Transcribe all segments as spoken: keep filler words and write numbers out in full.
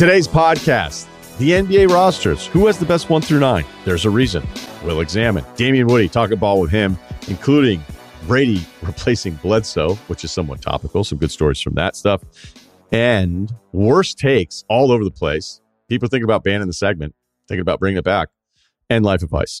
today's podcast, the N B A rosters. Who has the best one through nine? There's a reason. We'll examine. Damien Woody, talking ball with him, including Brady replacing Bledsoe, which is somewhat topical. Some good stories from that stuff. And worst takes all over the place. People thinking about banning the segment, thinking about bringing it back. And life advice.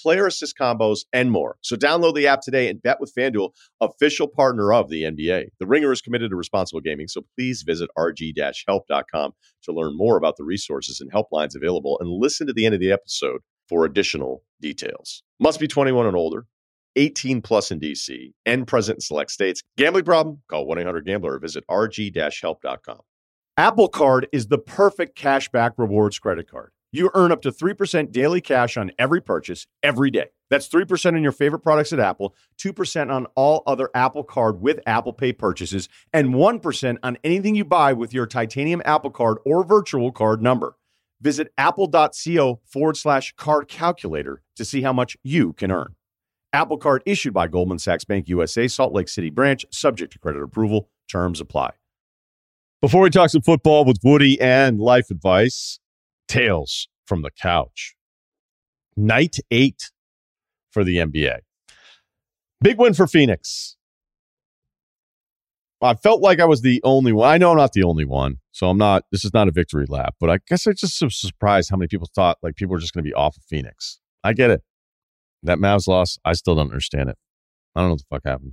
player assist combos, and more. So download the app today and bet with FanDuel, official partner of the N B A. The Ringer is committed to responsible gaming, so please visit r g dash help dot com to learn more about the resources and helplines available, and listen to the end of the episode for additional details. Must be twenty-one and older, eighteen plus in D C, and present in select states. Gambling problem? Call one eight hundred gambler or visit r g dash help dot com. Apple Card is the perfect cashback rewards credit card. You earn up to three percent daily cash on every purchase every day. That's three percent on your favorite products at Apple, two percent on all other Apple Card with Apple Pay purchases, and one percent on anything you buy with your titanium Apple Card or virtual card number. Visit apple.co forward slash card calculator to see how much you can earn. Apple Card issued by Goldman Sachs Bank U S A, Salt Lake City branch, subject to credit approval. Terms apply. Before we talk some football with Woody and life advice, tales from the couch. Night eight for the N B A. Big win for Phoenix. I felt like I was the only one. I know I'm not the only one, so I'm not. This is not a victory lap, but I guess I just was surprised how many people thought like people were just going to be off of Phoenix. I get it. That Mavs loss, I still don't understand it. I don't know what the fuck happened.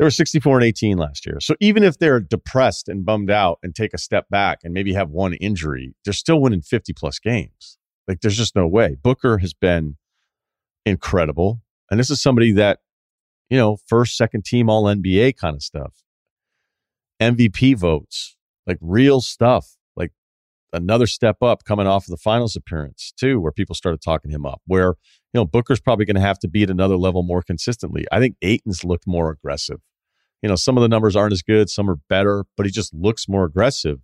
They were sixty-four and eighteen last year. So even if they're depressed and bummed out and take a step back and maybe have one injury, they're still winning fifty plus games. Like, there's just no way. Booker has been incredible. And this is somebody that, you know, first, second team, all N B A kind of stuff. M V P votes, like real stuff. Like another step up coming off of the finals appearance too, where people started talking him up, where, you know, Booker's probably going to have to be at another level more consistently. I think Ayton's looked more aggressive. You know, some of the numbers aren't as good, some are better, but he just looks more aggressive,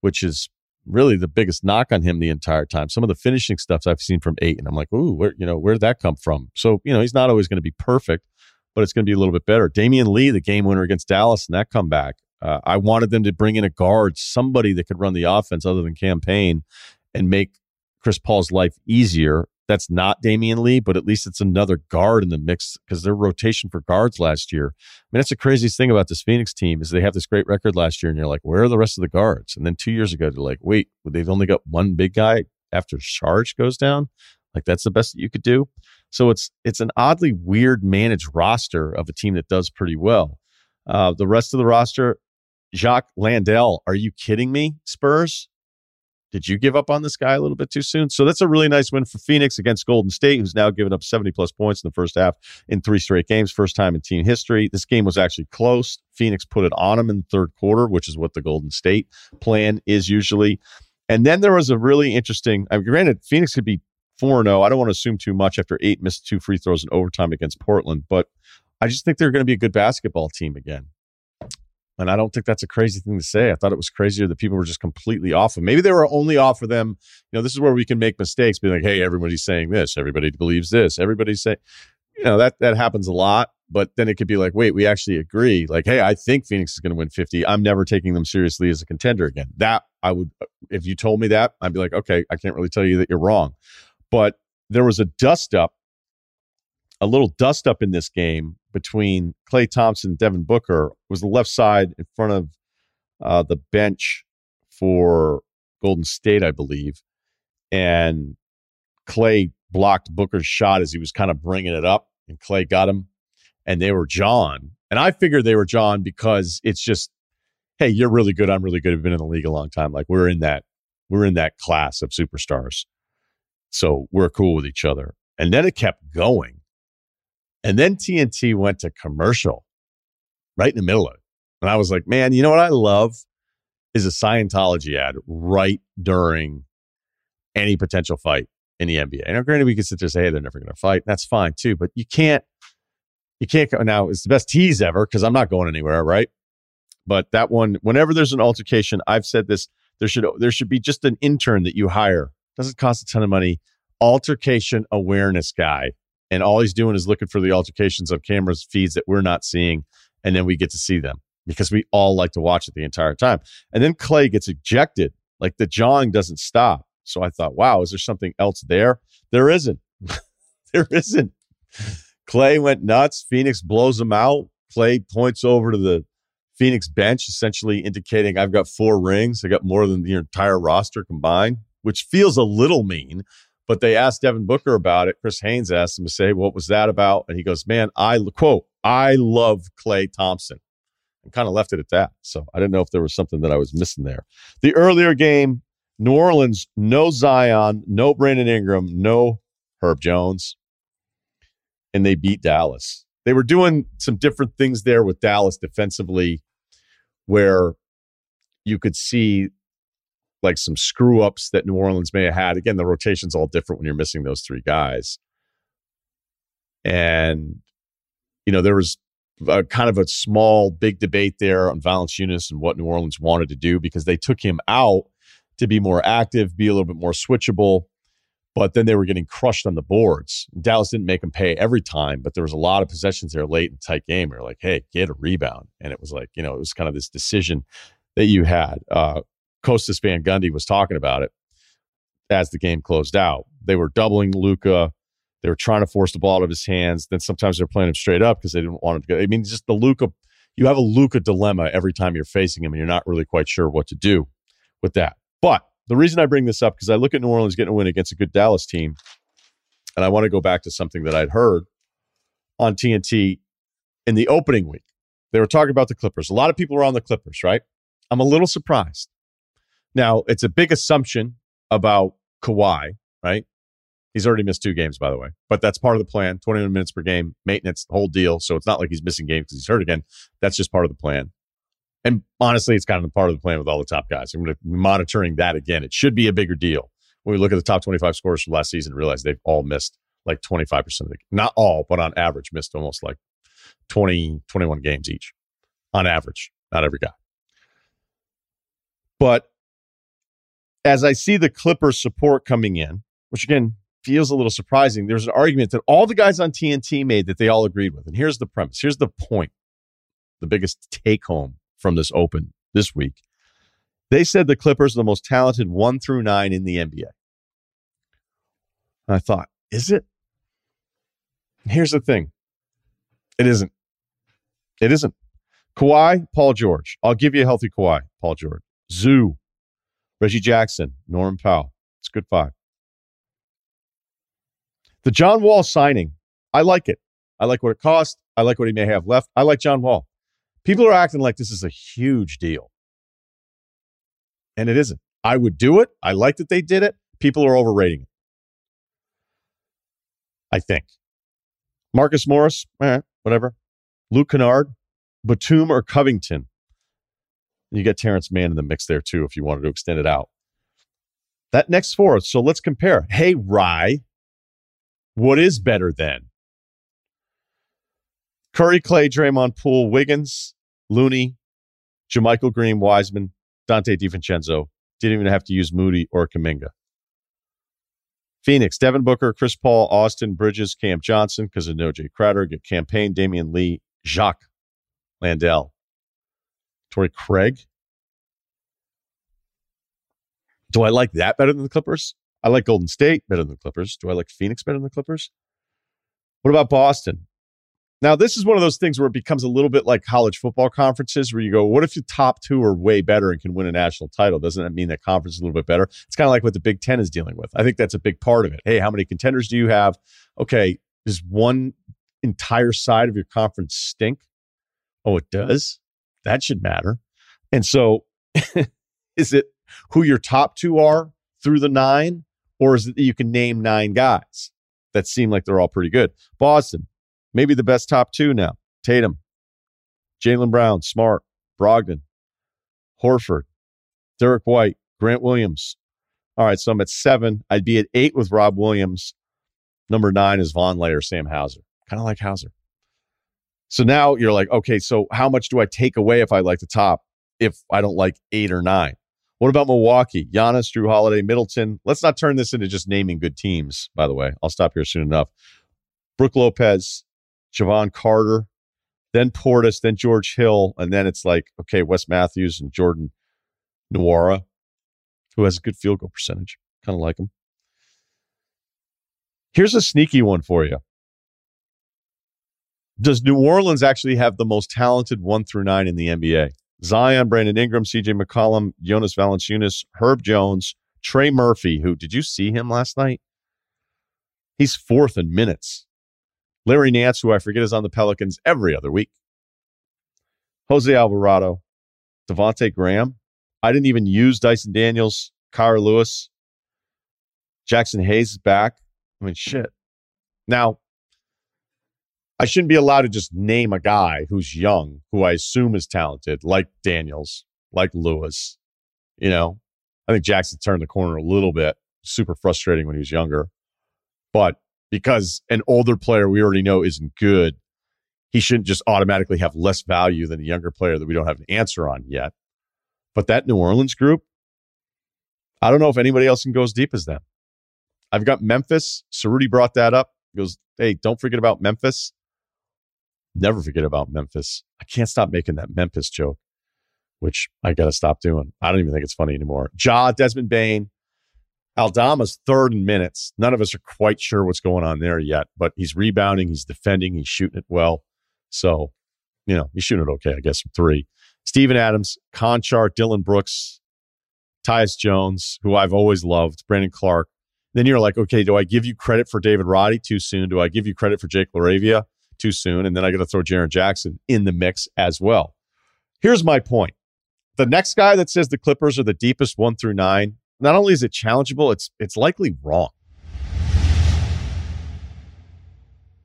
which is really the biggest knock on him the entire time. Some of the finishing stuff I've seen from Ayton, I'm like, ooh, where, you know, where did that come from? So, you know, he's not always going to be perfect, but it's going to be a little bit better. Damion Lee, the game winner against Dallas and that comeback. Uh, I wanted them to bring in a guard, somebody that could run the offense other than Cam Payne and make Chris Paul's life easier. That's not Damion Lee, but at least it's another guard in the mix because their rotation for guards last year. I mean, that's the craziest thing about this Phoenix team is they have this great record last year and you're like, where are the rest of the guards? And then two years ago, they're like, wait, well, they've only got one big guy after Charge goes down. Like, that's the best that you could do. So it's it's an oddly weird managed roster of a team that does pretty well. Uh, the rest of the roster, Jacques Landell, are you kidding me, Spurs? Did you give up on this guy a little bit too soon? So that's a really nice win for Phoenix against Golden State, who's now given up seventy plus points in the first half in three straight games, first time in team history. This game was actually close. Phoenix put it on them in the third quarter, which is what the Golden State plan is usually. And then there was a really interesting, I mean, granted, Phoenix could be four and oh. I don't want to assume too much after eight missed two free throws in overtime against Portland, but I just think they're going to be a good basketball team again. And I don't think that's a crazy thing to say. I thought it was crazier that people were just completely off of. Maybe they were only off of them. You know, this is where we can make mistakes, be like, hey, everybody's saying this. Everybody believes this. Everybody's saying, you know, that that happens a lot. But then it could be like, wait, we actually agree. Like, hey, I think Phoenix is going to win fifty. I'm never taking them seriously as a contender again. That I would, if you told me that, I'd be like, okay, I can't really tell you that you're wrong. But there was a dust up, a little dust up in this game between Klay Thompson and Devin Booker. It was the left side in front of uh, the bench for Golden State, I believe. And Klay blocked Booker's shot as he was kind of bringing it up, and Klay got him, and they were John. And I figured they were John because it's just, hey, you're really good. I'm really good. I've been in the league a long time. Like, we're in that, we're in that class of superstars. So we're cool with each other. And then it kept going. And then T N T went to commercial right in the middle of it. And I was like, man, you know what I love is a Scientology ad right during any potential fight in the N B A. Now, granted, we could sit there and say, hey, they're never going to fight. That's fine, too. But you can't, you can't go. Now, it's the best tease ever because I'm not going anywhere, right? But that one, whenever there's an altercation, I've said this, there should there should be just an intern that you hire. Doesn't cost a ton of money. Altercation awareness guy. And all he's doing is looking for the altercations on cameras, feeds that we're not seeing. And then we get to see them because we all like to watch it the entire time. And then Clay gets ejected. Like the jawing doesn't stop. So I thought, wow, is there something else there? There isn't. There isn't. Clay went nuts. Phoenix blows him out. Clay points over to the Phoenix bench, essentially indicating I've got four rings. I got more than the entire roster combined, which feels a little mean. But they asked Devin Booker about it. Chris Haynes asked him to say, what was that about? And he goes, man, I, quote, I love Klay Thompson. And kind of left it at that. So I didn't know if there was something that I was missing there. The earlier game, New Orleans, no Zion, no Brandon Ingram, no Herb Jones. And they beat Dallas. They were doing some different things there with Dallas defensively where you could see like some screw-ups that New Orleans may have had. Again, the rotation's all different when you're missing those three guys. And, you know, there was a, kind of a small, big debate there on Valanciunas and what New Orleans wanted to do because they took him out to be more active, be a little bit more switchable, but then they were getting crushed on the boards. Dallas didn't make them pay every time, but there was a lot of possessions there late in the tight game. They were like, hey, get a rebound. And it was like, you know, it was kind of this decision that you had. Uh, Costas Van Gundy was talking about it as the game closed out. They were doubling Luka. They were trying to force the ball out of his hands. Then sometimes they're playing him straight up because they didn't want him to go. I mean, just the Luka, you have a Luka dilemma every time you're facing him, and you're not really quite sure what to do with that. But the reason I bring this up, because I look at New Orleans getting a win against a good Dallas team, and I want to go back to something that I'd heard on T N T in the opening week. They were talking about the Clippers. A lot of people are on the Clippers, right? I'm a little surprised. Now, it's a big assumption about Kawhi, right? He's already missed two games, by the way. But that's part of the plan. twenty-one minutes per game, maintenance, the whole deal. So it's not like he's missing games because he's hurt again. That's just part of the plan. And honestly, it's kind of part of the plan with all the top guys. I'm going to be monitoring that again. It should be a bigger deal. When we look at the top twenty-five scorers from last season, realize they've all missed like twenty-five percent of the game. Not all, but on average, missed almost like twenty, twenty-one games each. On average. Not every guy. But as I see the Clippers support coming in, which again feels a little surprising, there's an argument that all the guys on T N T made that they all agreed with. And here's the premise. Here's the point. The biggest take home from this open this week. They said the Clippers are the most talented one through nine in the N B A. And I thought, is it? Here's the thing. It isn't. It isn't. Kawhi, Paul George. I'll give you a healthy Kawhi, Paul George. Zoo. Reggie Jackson, Norm Powell. It's a good five. The John Wall signing, I like it. I like what it cost. I like what he may have left. I like John Wall. People are acting like this is a huge deal. And it isn't. I would do it. I like that they did it. People are overrating it, I think. Marcus Morris, eh, whatever. Luke Kennard, Batum or Covington. You get Terrence Mann in the mix there, too, if you wanted to extend it out. That next four, so let's compare. Hey, Rye, what is better then? Curry, Clay, Draymond, Poole, Wiggins, Looney, JaMychal Green, Wiseman, Dante DiVincenzo. Didn't even have to use Moody or Kuminga. Phoenix, Devin Booker, Chris Paul, Austin, Bridges, Cam Johnson, because of no Jay Crowder, get Cam Payne, Damion Lee, Jacques Landell. Torrey Craig. Do I like that better than the Clippers? I like Golden State better than the Clippers. Do I like Phoenix better than the Clippers? What about Boston? Now, this is one of those things where it becomes a little bit like college football conferences where you go, what if your top two are way better and can win a national title? Doesn't that mean that conference is a little bit better? It's kind of like what the Big Ten is dealing with. I think that's a big part of it. Hey, how many contenders do you have? Okay, does one entire side of your conference stink? Oh, it does? That should matter. And so is it who your top two are through the nine? Or is it that you can name nine guys that seem like they're all pretty good? Boston, maybe the best top two now. Tatum, Jaylen Brown, Smart, Brogdon, Horford, Derek White, Grant Williams, All right, so I'm at seven. I'd be at eight with Rob Williams. Number nine is Vonleh or Sam Hauser. Kind of like Hauser. So now you're like, okay, so how much do I take away if I like the top if I don't like eight or nine? What about Milwaukee? Giannis, Drew Holiday, Middleton. Let's not turn this into just naming good teams, by the way. I'll stop here soon enough. Brook Lopez, Javon Carter, then Portis, then George Hill, and then it's like, okay, Wes Matthews and Jordan Nwora, who has a good field goal percentage. Kind of like him. Here's a sneaky one for you. Does New Orleans actually have the most talented one through nine in the N B A? Zion, Brandon Ingram, C J McCollum, Jonas Valanciunas, Herb Jones, Trey Murphy, who, did you see him last night? He's fourth in minutes. Larry Nance, who I forget is on the Pelicans every other week. Jose Alvarado, Devontae Graham. I didn't even use Dyson Daniels, Kyra Lewis. Jackson Hayes is back. I mean, shit. Now, I shouldn't be allowed to just name a guy who's young, who I assume is talented, like Daniels, like Lewis. You know, I think Jackson turned the corner a little bit. Super frustrating when he was younger. But because an older player we already know isn't good, he shouldn't just automatically have less value than a younger player that we don't have an answer on yet. But that New Orleans group, I don't know if anybody else can go as deep as them. I've got Memphis. Cerruti brought that up. He goes, hey, don't forget about Memphis. Never forget about Memphis. I can't stop making that Memphis joke, which I got to stop doing. I don't even think it's funny anymore. Ja, Desmond Bain. Aldama's third in minutes. None of us are quite sure what's going on there yet, but he's rebounding, he's defending, he's shooting it well. So, you know, he's shooting it okay, I guess, from three. Steven Adams, Conchar, Dylan Brooks, Tyus Jones, who I've always loved, Brandon Clark. Then you're like, okay, do I give you credit for David Roddy? Too soon. Do I give you credit for Jake LaRavia? Too soon. And then I got to throw Jaren Jackson in the mix as well. Here's my point. The next guy that says the Clippers are the deepest one through nine, not only is it challengeable, it's it's likely wrong.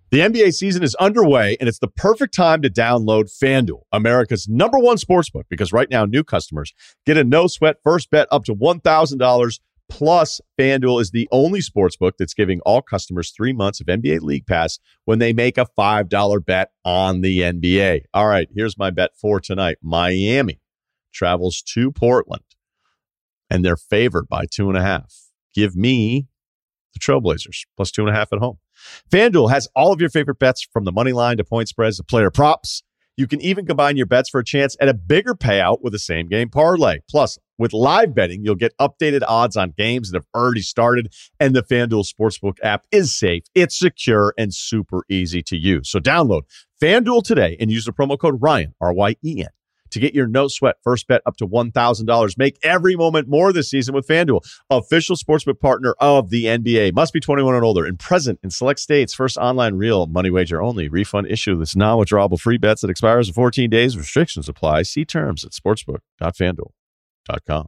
The N B A season is underway, and it's the perfect time to download FanDuel, America's number one sportsbook, because right now new customers get a no-sweat first bet up to one thousand dollars. Plus, FanDuel is the only sportsbook that's giving all customers three months of N B A League Pass when they make a five dollars bet on the N B A. All right, here's my bet for tonight. Miami travels to Portland, and they're favored by two and a half. Give me the Trailblazers, plus two and a half at home. FanDuel has all of your favorite bets, from the money line to point spreads to player props. You can even combine your bets for a chance at a bigger payout with a same-game parlay. Plus, with live betting, you'll get updated odds on games that have already started, and the FanDuel Sportsbook app is safe, it's secure, and super easy to use. So download FanDuel today and use the promo code Ryen, R Y E N, to get your no-sweat first bet up to one thousand dollars. Make every moment more this season with FanDuel, official sportsbook partner of the N B A. Must be twenty-one and older and present in select states. First online real money wager only. Refund issue that's non-withdrawable free bets that expires in fourteen days. Restrictions apply. See terms at sportsbook dot fanduel dot com.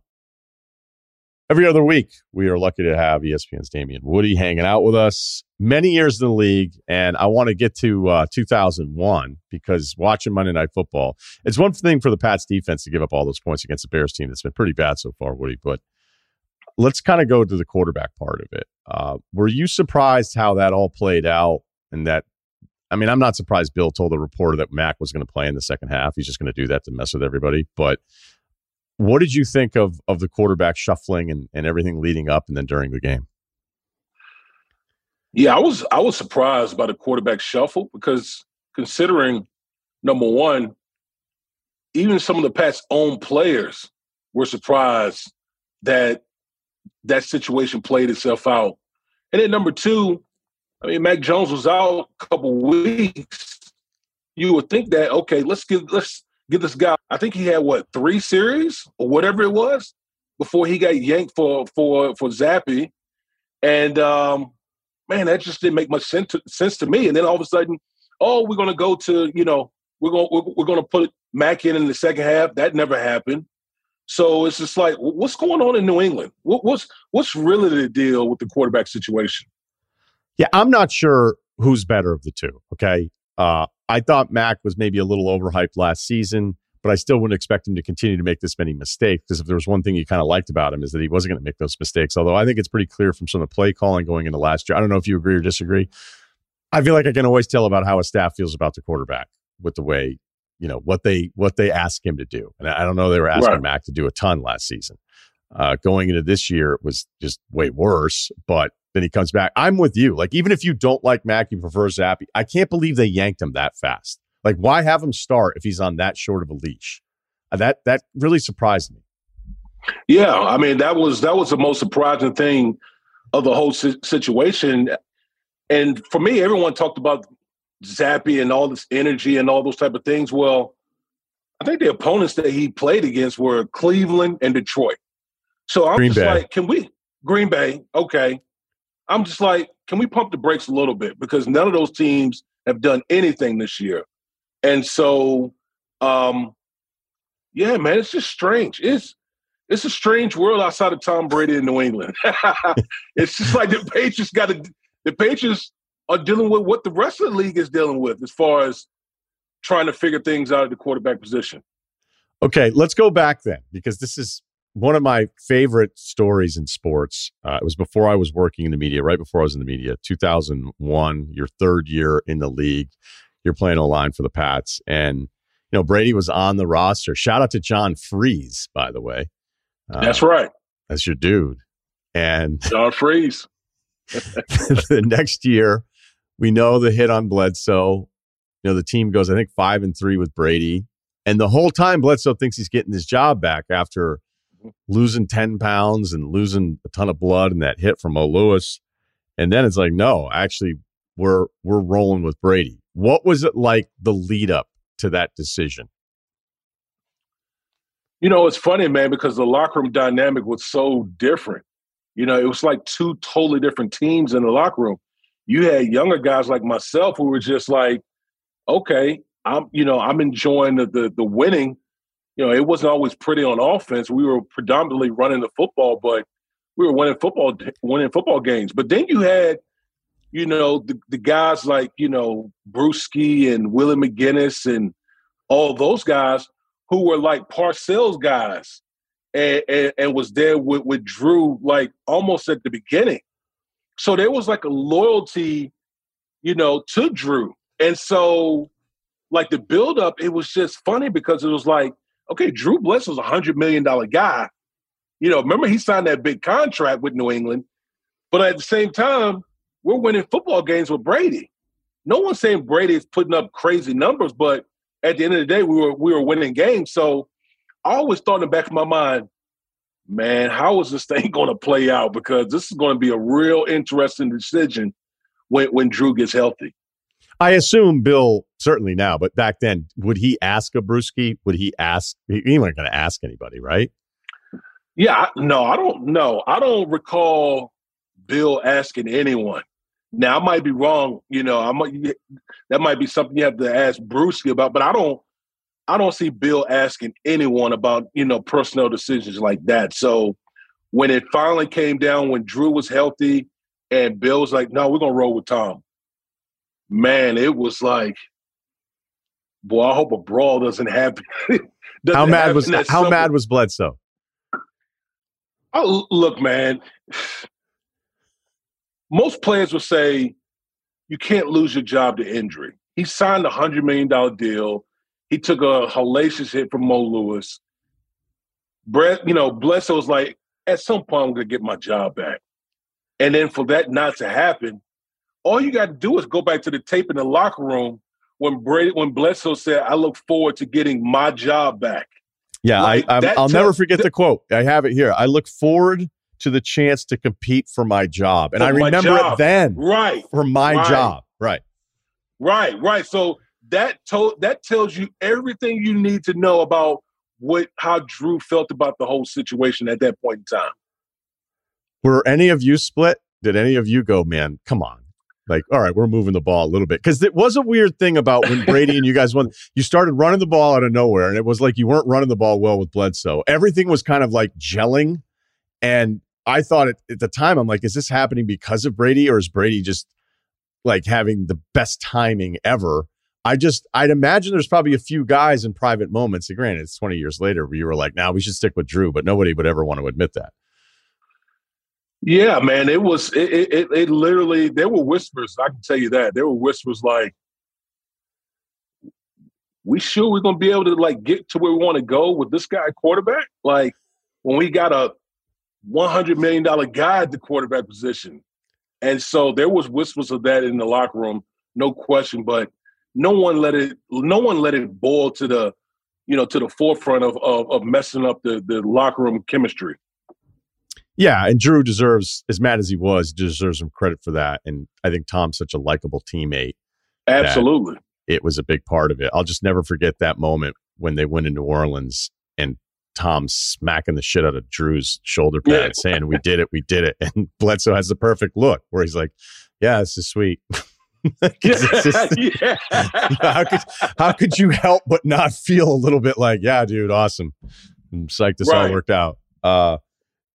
Every other week, we are lucky to have E S P N's Damien Woody hanging out with us. Many years in the league, and I want to get to uh, two thousand one, because watching Monday Night Football, it's one thing for the Pats defense to give up all those points against the Bears team that's been pretty bad so far, Woody, but let's kind of go to the quarterback part of it. Uh, were you surprised how that all played out? And that, I mean, I'm not surprised Bill told the reporter that Mac was going to play in the second half. He's just going to do that to mess with everybody, but what did you think of of the quarterback shuffling and, and everything leading up and then during the game? Yeah, I was I was surprised by the quarterback shuffle, because considering, number one, even some of the Pats' own players were surprised that that situation played itself out. And then number two, I mean, Mac Jones was out a couple weeks. You would think that, okay, let's give let's Get this guy, I think he had, what, three series or whatever it was before he got yanked for for for Zappy. And, um, man, that just didn't make much sense to, sense to me. And then all of a sudden, oh, we're going to go to, you know, we're going we're, we're going to put Mac in in the second half. That never happened. So it's just like, what's going on in New England? What, what's what's really the deal with the quarterback situation? Yeah, I'm not sure who's better of the two, okay? Uh, I thought Mac was maybe a little overhyped last season. but I still wouldn't expect him to continue to make this many mistakes, because if there was one thing you kind of liked about him is that he wasn't going to make those mistakes. Although I think it's pretty clear from some of the play calling going into last year. I don't know if you agree or disagree. I feel like I can always tell about how a staff feels about the quarterback with the way, you know, what they what they ask him to do. And I don't know they were asking right. Mac to do a ton last season. Uh, going into this year, it was just way worse, but then he comes back. I'm with you. Like, even if you don't like Mac, you prefer Zappy. I can't believe they yanked him that fast. Like, why have him start if he's on that short of a leash? That that really surprised me. Yeah, I mean, that was that was the most surprising thing of the whole si- situation. And for me, everyone talked about Zappy and all this energy and all those type of things. Well, I think the opponents that he played against were Cleveland and Detroit. So I'm Green just Bay. like, can we – Green Bay, okay. I'm just like, can we pump the brakes a little bit? Because none of those teams have done anything this year. And so, um, yeah, man, it's just strange. It's it's a strange world outside of Tom Brady in New England. It's just like the Patriots got to – the Patriots are dealing with what the rest of the league is dealing with as far as trying to figure things out at the quarterback position. Okay, let's go back then, because this is – one of my favorite stories in sports. Uh, it was before I was working in the media, right before I was in the media, two thousand one, your third year in the league. You're playing O line for the Pats. And, you know, Brady was on the roster. Shout out to John Freeze, by the way. Uh, that's right. That's your dude. And John Freeze. The next year, we know the hit on Bledsoe. You know, the team goes, I think, five and three with Brady. And the whole time, Bledsoe thinks he's getting his job back after losing ten pounds and losing a ton of blood and that hit from O. Lewis. And then it's like, no, actually, we're we're rolling with Brady. What was it like, the lead up to that decision? You know, it's funny, man, because the locker room dynamic was so different. You know, it was like two totally different teams in the locker room. You had younger guys like myself who were just like, okay, I'm, you know, I'm enjoying the the, the winning. You know, it wasn't always pretty on offense. We were predominantly running the football, but we were winning football, winning football games. But then you had, you know, the, the guys like, you know, Brewski and Willie McGinnis and all those guys who were like Parcells guys and, and, and was there with, with Drew like almost at the beginning. So there was like a loyalty, you know, to Drew. And so like the buildup, it was just funny because it was like, okay, Drew Bledsoe's a one hundred million dollars guy. You know, remember he signed that big contract with New England, but at the same time, we're winning football games with Brady. No one's saying Brady is putting up crazy numbers, but at the end of the day, we were we were winning games. So I always thought in the back of my mind, man, how is this thing going to play out? Because this is going to be a real interesting decision when, when Drew gets healthy. I assume, Bill, certainly now, but back then, would he ask a Brewski? Would he ask? He wasn't going to ask anybody, right? Yeah, I, no, I don't know. I don't recall Bill asking anyone. Now, I might be wrong. You know, I might, that might be something you have to ask Brewski about. But I don't, I don't see Bill asking anyone about, you know, personnel decisions like that. So when it finally came down, when Drew was healthy, and Bill was like, "No, we're going to roll with Tom." Man, it was like, boy, I hope a brawl doesn't happen. doesn't how mad happen was how something. mad was Bledsoe? Oh, look, man. Most players will say you can't lose your job to injury. He signed a hundred million dollar deal. He took a hellacious hit from Mo Lewis. Brett, you know, Bledsoe was like, at some point, I'm going to get my job back, and then for that not to happen. All you got to do is go back to the tape in the locker room when Brady, when Bledsoe said, "I look forward to getting my job back." Yeah, like, I, I'm, I'll t- never forget th- the quote. I have it here. I look forward to the chance to compete for my job, and for I remember it then. Right, for my right. job. Right, right, right. So that to- that tells you everything you need to know about what how Drew felt about the whole situation at that point in time. Were any of you split? Did any of you go, man? Come on. Like, all right, we're moving the ball a little bit. Because it was a weird thing about when Brady and you guys won. You started running the ball out of nowhere, and it was like you weren't running the ball well with Bledsoe. Everything was kind of like gelling. And I thought at, at the time, I'm like, is this happening because of Brady, or is Brady just like having the best timing ever? I just, I'd imagine there's probably a few guys in private moments. And granted, it's twenty years later where you were like, now nah, we should stick with Drew, but nobody would ever want to admit that. Yeah, man, it was, it, it, it literally, there were whispers. I can tell you that. There were whispers like, we sure we're going to be able to like get to where we want to go with this guy quarterback? Like when we got a one hundred million dollars guy at the quarterback position. And so there was whispers of that in the locker room, no question, but no one let it, no one let it boil to the, you know, to the forefront of, of, of messing up the, the locker room chemistry. Yeah, and Drew deserves, as mad as he was, he deserves some credit for that. And I think Tom's such a likable teammate. Absolutely. It was a big part of it. I'll just never forget that moment when they went in New Orleans and Tom smacking the shit out of Drew's shoulder pad, yeah. saying, we did it, we did it. And Bledsoe has the perfect look where he's like, yeah, this is sweet. just, yeah. how, could, how could you help but not feel a little bit like, yeah, dude, awesome. I'm psyched this right. all worked out. Uh,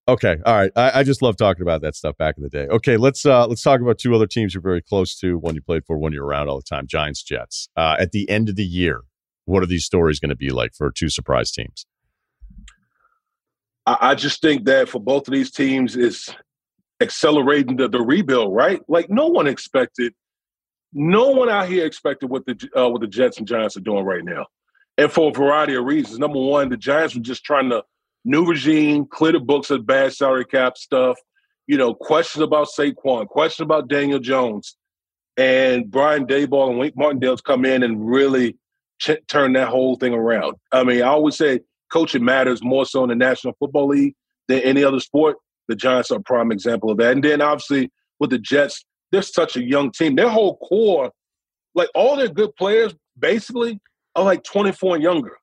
Okay. All right. I, I just love talking about that stuff back in the day. Okay. Let's uh, let's talk about two other teams you're very close to, one you played for, one you're around all the time, Giants, Jets. Uh, at the end of the year, what are these stories going to be like for two surprise teams? I, I just think that for both of these teams, it's accelerating the, the rebuild, right? Like no one expected, no one out here expected what the, uh, what the Jets and Giants are doing right now. And for a variety of reasons. Number one, the Giants were just trying to new regime, clear the books of bad salary cap stuff, you know, questions about Saquon, questions about Daniel Jones. And Brian Daboll and Wink Martindale's come in and really ch- turn that whole thing around. I mean, I always say coaching matters more so in the National Football League than any other sport. The Giants are a prime example of that. And then obviously with the Jets, they're such a young team. Their whole core, like all their good players basically are like twenty-four and younger.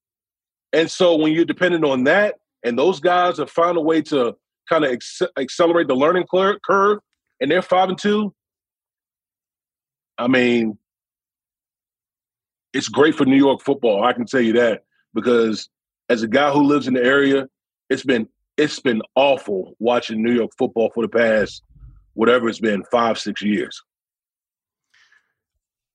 And so when you're dependent on that, and those guys have found a way to kind of ex- accelerate the learning cl- curve, and they're five and two. I mean, it's great for New York football. I can tell you that because as a guy who lives in the area, it's been it's been awful watching New York football for the past whatever it's been five six years.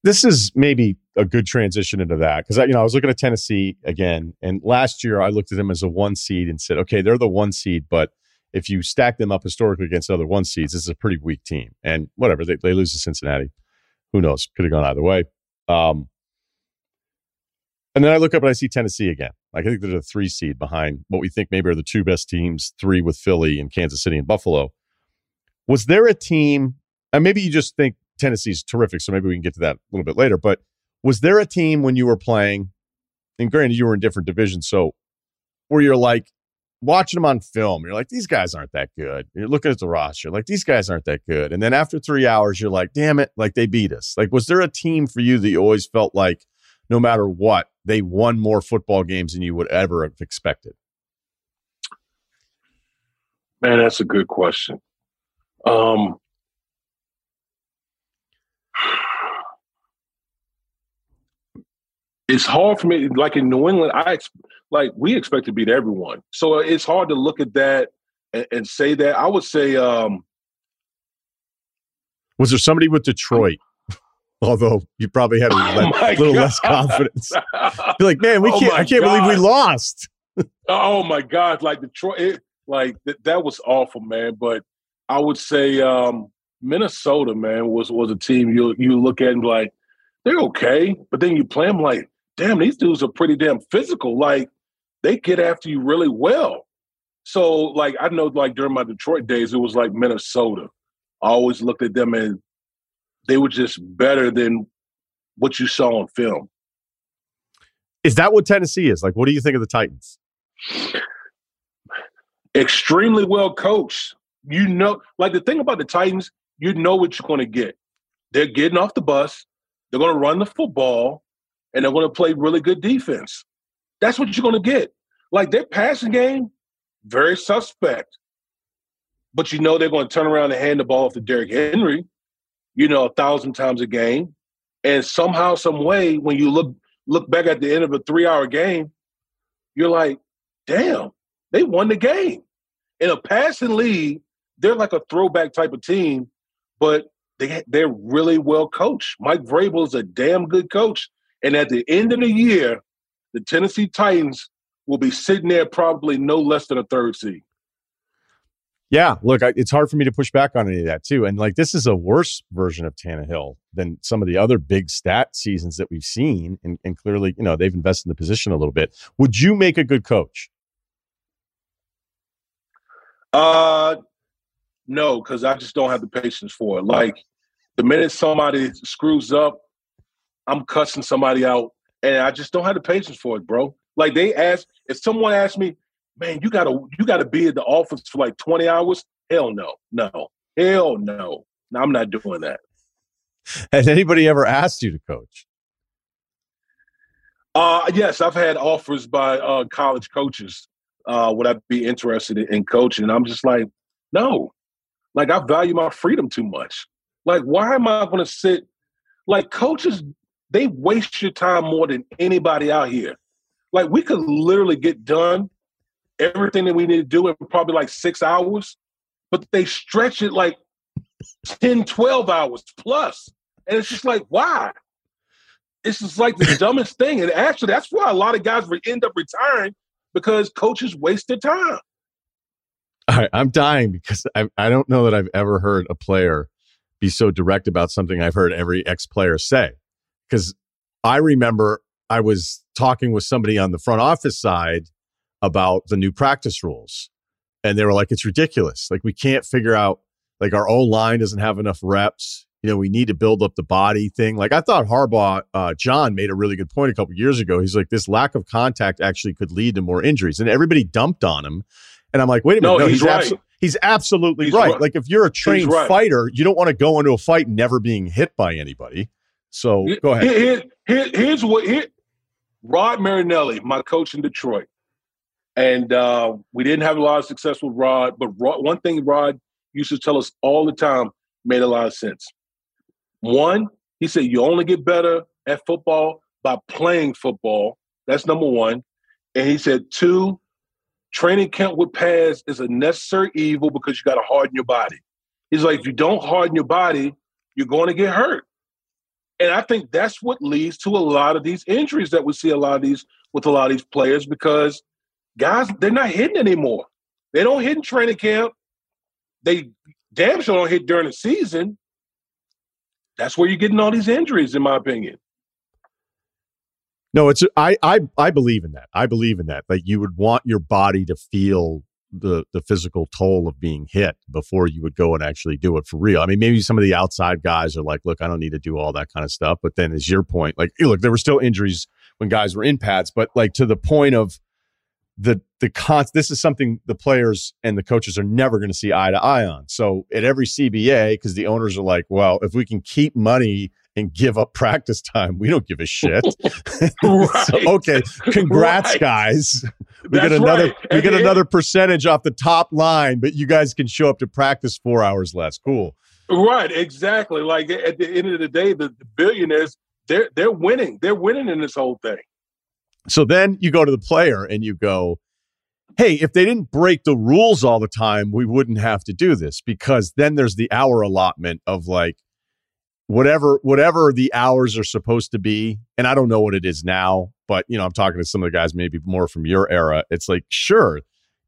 This is maybe a good transition into that because, you know, I was looking at Tennessee again, and last year I looked at them as a one seed and said, okay, they're the one seed, but if you stack them up historically against other one seeds, this is a pretty weak team. And whatever, they, they lose to Cincinnati. Who knows? Could have gone either way. Um, and then I look up and I see Tennessee again. Like I think they're the three seed behind what we think maybe are the two best teams, three with Philly and Kansas City and Buffalo. Was there a team, and maybe you just think Tennessee's terrific, so maybe we can get to that a little bit later, but was there a team when you were playing, and granted you were in different divisions, so where you're like watching them on film, you're like, these guys aren't that good. You're looking at the roster, like these guys aren't that good. And then after three hours, you're like, damn it, like they beat us. Like, was there a team for you that you always felt like no matter what, they won more football games than you would ever have expected? Man, that's a good question. Um, It's hard for me, like in New England, I like we expect to beat everyone. So it's hard to look at that and, and say that. I would say, um, was there somebody with Detroit? Although you probably had a oh like, little God. less confidence. You're like, man, we oh can't. I can't God. believe we lost. Oh my God! Like Detroit, it, like th- that was awful, man. But I would say um, Minnesota, man, was was a team you you look at and be like, they're okay, but then you play them like, damn, these dudes are pretty damn physical. Like, they get after you really well. So, like, I know, like, during my Detroit days, it was like Minnesota. I always looked at them and they were just better than what you saw on film. Is that what Tennessee is? Like, what do you think of the Titans? Extremely well coached. You know, like, the thing about the Titans, you know what you're going to get. They're getting off the bus. They're going to run the football. And they're going to play really good defense. That's what you're going to get. Like their passing game, very suspect. But you know they're going to turn around and hand the ball off to Derrick Henry, you know, a thousand times a game. And somehow, some way, when you look look back at the end of a three-hour game, you're like, damn, they won the game. In a passing league, they're like a throwback type of team, but they, they're really well coached. Mike Vrabel's a damn good coach. And at the end of the year, the Tennessee Titans will be sitting there probably no less than a third seed. Yeah, look, I, it's hard for me to push back on any of that, too. And, like, this is a worse version of Tannehill than some of the other big stat seasons that we've seen. And, and clearly, you know, they've invested in the position a little bit. Would you make a good coach? Uh, no, because I just don't have the patience for it. Like, the minute somebody screws up, I'm cussing somebody out. And I just don't have the patience for it, bro. Like, they ask, if someone asked me, man, you gotta you gotta be at the office for like twenty hours. Hell no, no, hell no. No, I'm not doing that. Has anybody ever asked you to coach? Uh, yes, I've had offers by uh, college coaches. Uh, would I be interested in coaching? And I'm just like, no. Like, I value my freedom too much. Like, why am I going to sit? Like, coaches, they waste your time more than anybody out here. Like, we could literally get done everything that we need to do in probably like six hours, but they stretch it like ten, twelve hours plus. And it's just like, why? It's just like the dumbest thing. And actually, that's why a lot of guys end up retiring, because coaches waste their time. All right, I'm dying because I, I don't know that I've ever heard a player be so direct about something I've heard every ex-player say. Because I remember I was talking with somebody on the front office side about the new practice rules, and they were like, it's ridiculous. Like, we can't figure out, like, our own line doesn't have enough reps, you know, we need to build up the body thing. Like, I thought Harbaugh, uh John made a really good point a couple years ago. He's like, this lack of contact actually could lead to more injuries, and everybody dumped on him. And I'm like, wait a minute, no, no he's, he's right. Abso- he's absolutely he's right. right Like, if you're a trained right. fighter, you don't want to go into a fight never being hit by anybody. So here, go ahead here, here, here's what here, Rod Marinelli, my coach in Detroit. And uh, we didn't have a lot of success with Rod, but Rod, one thing Rod used to tell us all the time made a lot of sense. One, he said, you only get better at football by playing football. That's number one. And he said, two, training camp with pads is a necessary evil because you got to harden your body. He's like, if you don't harden your body, you're going to get hurt. And I think that's what leads to a lot of these injuries that we see a lot of these with a lot of these players, because guys, they're not hitting anymore. They don't hit in training camp. They damn sure don't hit during the season. That's where you're getting all these injuries, in my opinion. No, it's I I I believe in that. I believe in that. Like, you would want your body to feel the the physical toll of being hit before you would go and actually do it for real. I mean, maybe some of the outside guys are like, look, I don't need to do all that kind of stuff. But then, as your point, like, hey, look, there were still injuries when guys were in pads, but like, to the point of The the con- this is something the players and the coaches are never going to see eye to eye on. So at every C B A, because the owners are like, well, if we can keep money and give up practice time, we don't give a shit. So, okay, congrats, right. guys. We That's get another right. we get another percentage off the top line, but you guys can show up to practice four hours less. Cool. Right, exactly. Like, at the end of the day, the, the billionaires, they're they're winning. They're winning in this whole thing. So then you go to the player and you go, hey, if they didn't break the rules all the time, we wouldn't have to do this, because then there's the hour allotment of like whatever whatever the hours are supposed to be. And I don't know what it is now, but, you know, I'm talking to some of the guys maybe more from your era. It's like, sure,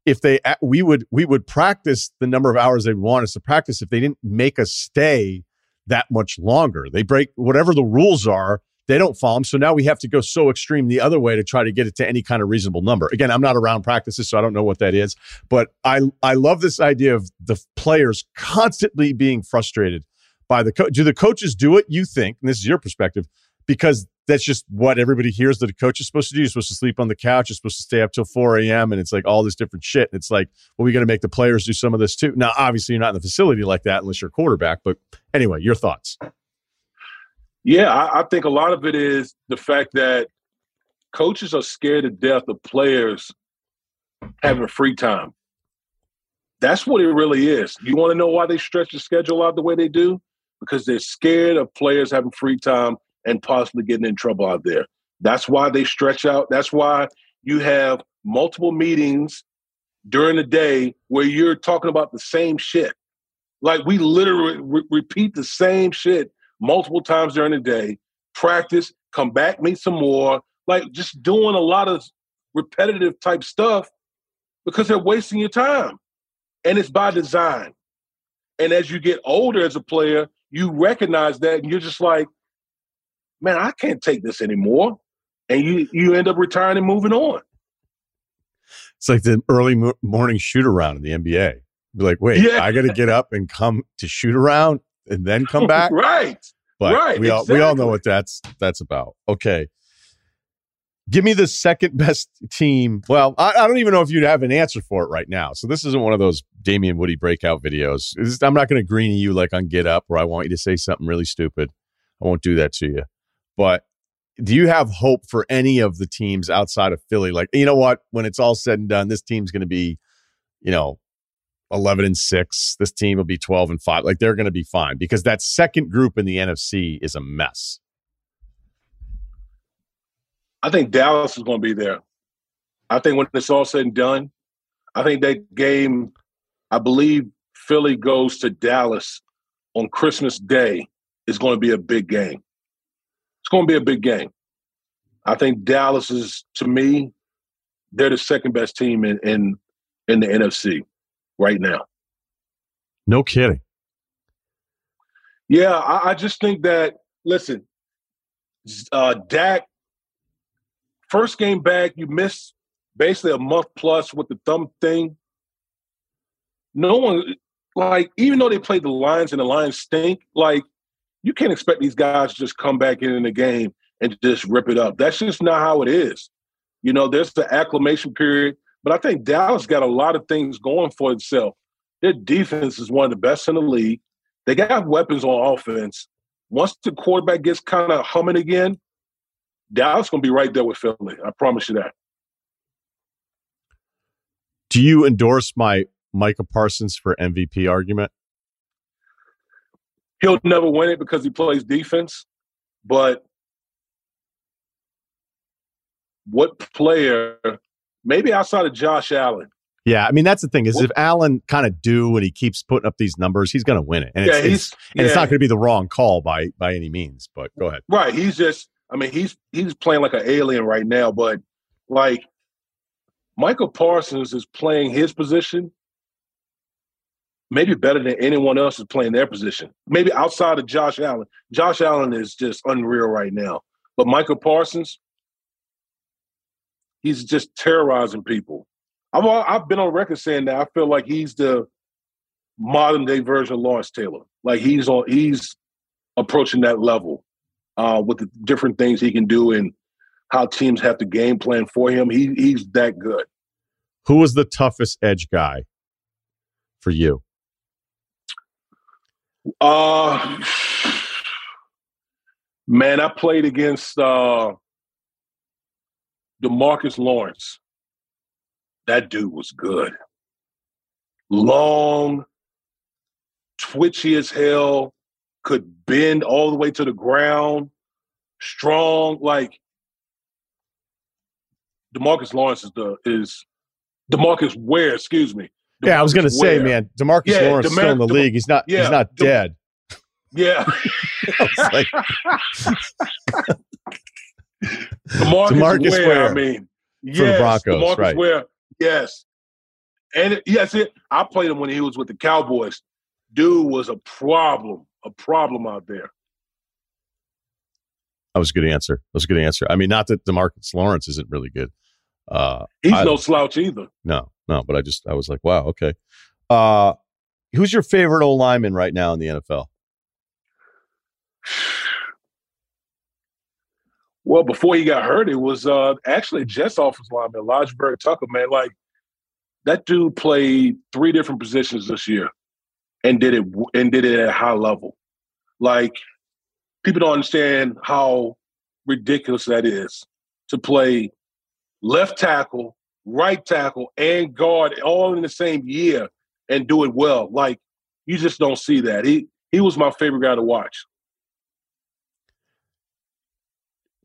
if they we would we would practice the number of hours they want us to practice if they didn't make us stay that much longer. They break whatever the rules are. They don't follow them. So now we have to go so extreme the other way to try to get it to any kind of reasonable number. Again, I'm not around practices, so I don't know what that is. But I I love this idea of the players constantly being frustrated by the coach. Do the coaches do it, you think? And this is your perspective, because that's just what everybody hears that a coach is supposed to do. You're supposed to sleep on the couch. You're supposed to stay up till four a.m. And it's like all this different shit. And it's like, well, we're going to make the players do some of this too. Now, obviously, you're not in the facility like that unless you're a quarterback. But anyway, your thoughts. Yeah, I, I think a lot of it is the fact that coaches are scared to death of players having free time. That's what it really is. You want to know why they stretch the schedule out the way they do? Because they're scared of players having free time and possibly getting in trouble out there. That's why they stretch out. That's why you have multiple meetings during the day where you're talking about the same shit. Like, we literally re- repeat the same shit multiple times during the day practice, come back, make some more. Like just doing a lot of repetitive type stuff because they're wasting your time. And it's by design. And as you get older as a player, you recognize that and you're just like, man, I can't take this anymore. And you, you end up retiring and moving on. It's like the early mo- morning shoot around in the N B A. You're like, wait, yeah. I got to get up and come to shoot around and then come back. Right. But right, we all exactly. we all know what that's that's about. Okay. Give me the second best team. Well, I, I don't even know if you'd have an answer for it right now. So this isn't one of those Damien Woody breakout videos. It's, I'm not going to greenie you like on Get Up where I want you to say something really stupid. I won't do that to you. But do you have hope for any of the teams outside of Philly? Like, you know what? When it's all said and done, this team's going to be, you know, eleven and six. This team will be twelve and five. Like, they're going to be fine because that second group in the N F C is a mess. I think Dallas is going to be there. I think when it's all said and done, I think that game, I believe Philly goes to Dallas on Christmas Day, is going to be a big game. It's going to be a big game. I think Dallas is, to me, they're the second best team in in, in the N F C right now. No kidding. Yeah, I, I just think that, listen, uh, Dak, first game back, you missed basically a month plus with the thumb thing. No one, like, even though they played the Lions and the Lions stink, like, you can't expect these guys to just come back in, in the game and just rip it up. That's just not how it is. You know, there's the acclimation period, but I think Dallas got a lot of things going for itself. Their defense is one of the best in the league. They got weapons on offense. Once the quarterback gets kind of humming again, Dallas going to be right there with Philly. I promise you that. Do you endorse my Micah Parsons for M V P argument? He'll never win it because he plays defense. But what player, maybe outside of Josh Allen? Yeah, I mean, that's the thing is what? If Allen kind of do and he keeps putting up these numbers, he's going to win it. And, yeah, it's, he's, it's, and yeah. it's not going to be the wrong call by by any means. But go ahead. Right, he's just... I mean, he's he's playing like an alien right now, but, like, Michael Parsons is playing his position maybe better than anyone else is playing their position, maybe outside of Josh Allen. Josh Allen is just unreal right now. But Michael Parsons, he's just terrorizing people. I've, I've been on record saying that I feel like he's the modern-day version of Lawrence Taylor. Like, he's on, he's approaching that level. Uh, with the different things he can do and how teams have to game plan for him. He, he's that good. Who was the toughest edge guy for you? Uh, man, I played against uh, DeMarcus Lawrence. That dude was good. Long, twitchy as hell. Could bend all the way to the ground, strong. Like DeMarcus Lawrence is the is DeMarcus Ware. Excuse me. DeMarcus yeah, I was going to say, man, DeMarcus yeah, Lawrence DeMar- is still in the DeMar- league. He's not. Yeah, he's not De- dead. Yeah. like, DeMarcus, DeMarcus Ware, Ware. I mean, yes, for the Broncos, DeMarcus right? Ware. Yes, and it, yes, it. I played him when he was with the Cowboys. Dude was a problem. A problem out there. That was a good answer. That was a good answer. I mean, not that DeMarcus Lawrence isn't really good. Uh, He's I, no slouch either. No, no. But I just, I was like, wow, okay. Uh, who's your favorite old lineman right now in the N F L? Well, before he got hurt, it was uh, actually Jets offensive lineman, Elijah Tucker, man. Like, that dude played three different positions this year. And did it and did it at a high level. Like, people don't understand how ridiculous that is to play left tackle, right tackle, and guard all in the same year and do it well. Like, you just don't see that. He he was my favorite guy to watch.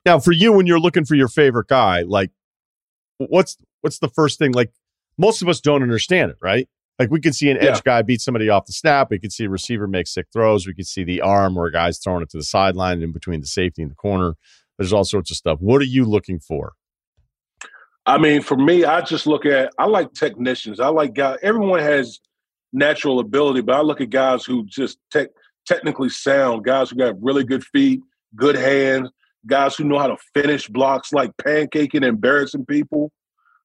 Now, for you, when you're looking for your favorite guy, like, what's what's the first thing? Like, most of us don't understand it, right? Like, we could see an edge yeah. guy beat somebody off the snap. We could see a receiver make sick throws. We could see the arm where a guy's throwing it to the sideline in between the safety and the corner. There's all sorts of stuff. What are you looking for? I mean, for me, I just look at – I like technicians. I like guys – everyone has natural ability, but I look at guys who just tech, technically sound, guys who got really good feet, good hands, guys who know how to finish blocks, like pancaking and embarrassing people.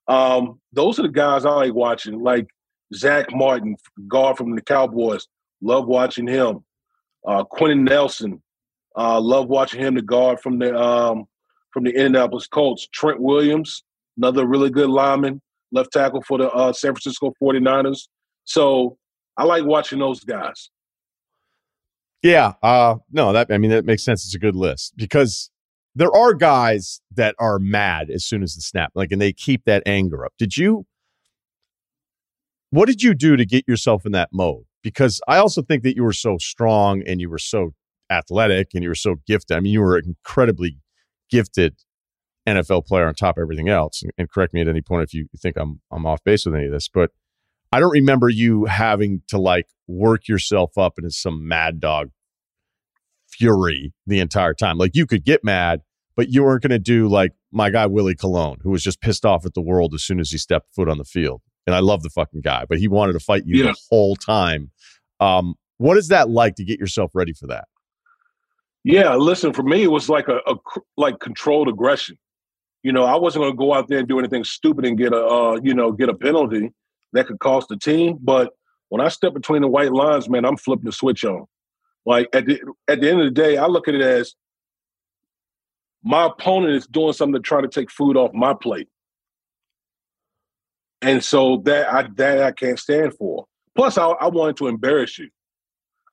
Um, those are the guys I like watching, like – Zach Martin, guard from the Cowboys, love watching him. Uh, Quentin Nelson, uh, love watching him, the guard from the um, from the Indianapolis Colts. Trent Williams, another really good lineman, left tackle for the uh, San Francisco forty-niners. So I like watching those guys. Yeah, uh, no, that I mean, that makes sense. It's a good list because there are guys that are mad as soon as the snap, like, and they keep that anger up. Did you? What did you do to get yourself in that mode? Because I also think that you were so strong and you were so athletic and you were so gifted. I mean, you were an incredibly gifted N F L player on top of everything else. And, and correct me at any point if you think I'm I'm off base with any of this, but I don't remember you having to, like, work yourself up into some mad dog fury the entire time. Like, you could get mad, but you weren't going to do like my guy Willie Colon, who was just pissed off at the world as soon as he stepped foot on the field. And I love the fucking guy, but he wanted to fight you yeah. the whole time. Um, what is that like to get yourself ready for that? Yeah, listen, for me, it was like a, a like controlled aggression. You know, I wasn't going to go out there and do anything stupid and get a uh, you know get a penalty that could cost the team. But when I step between the white lines, man, I'm flipping the switch on. Like at the at the end of the day, I look at it as my opponent is doing something to try to take food off my plate. And so that I that I can't stand for. Plus, I, I wanted to embarrass you.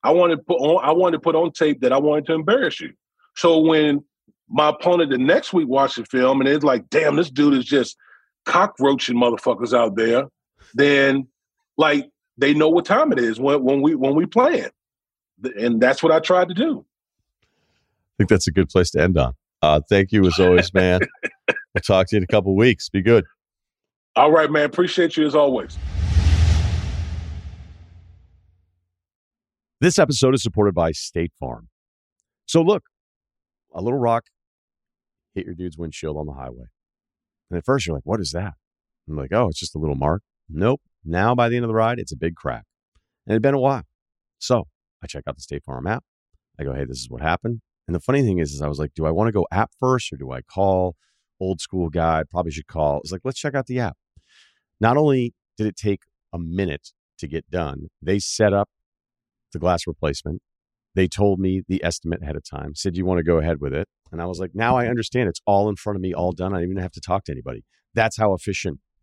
I wanted to put on I wanted to put on tape that I wanted to embarrass you. So when my opponent the next week watched the film and it's like, damn, this dude is just cockroaching motherfuckers out there, then like they know what time it is when when we when we playing. And that's what I tried to do. I think that's a good place to end on. Uh, thank you as always, man. We'll talk to you in a couple of weeks. Be good. All right, man. Appreciate you as always. This episode is supported by State Farm. So look, a little rock hit your dude's windshield on the highway. And at first you're like, what is that? I'm like, oh, it's just a little mark. Nope. Now by the end of the ride, it's a big crack. And it'd been a while. So I check out the State Farm app. I go, hey, this is what happened. And the funny thing is, is I was like, do I want to go app first or do I call? Old school guy, probably should call. It's like, let's check out the app. Not only did it take a minute to get done, they set up the glass replacement. They told me the estimate ahead of time, said, you want to go ahead with it? And I was like, now I understand. It's all in front of me, all done. I don't even have to talk to anybody. That's how efficient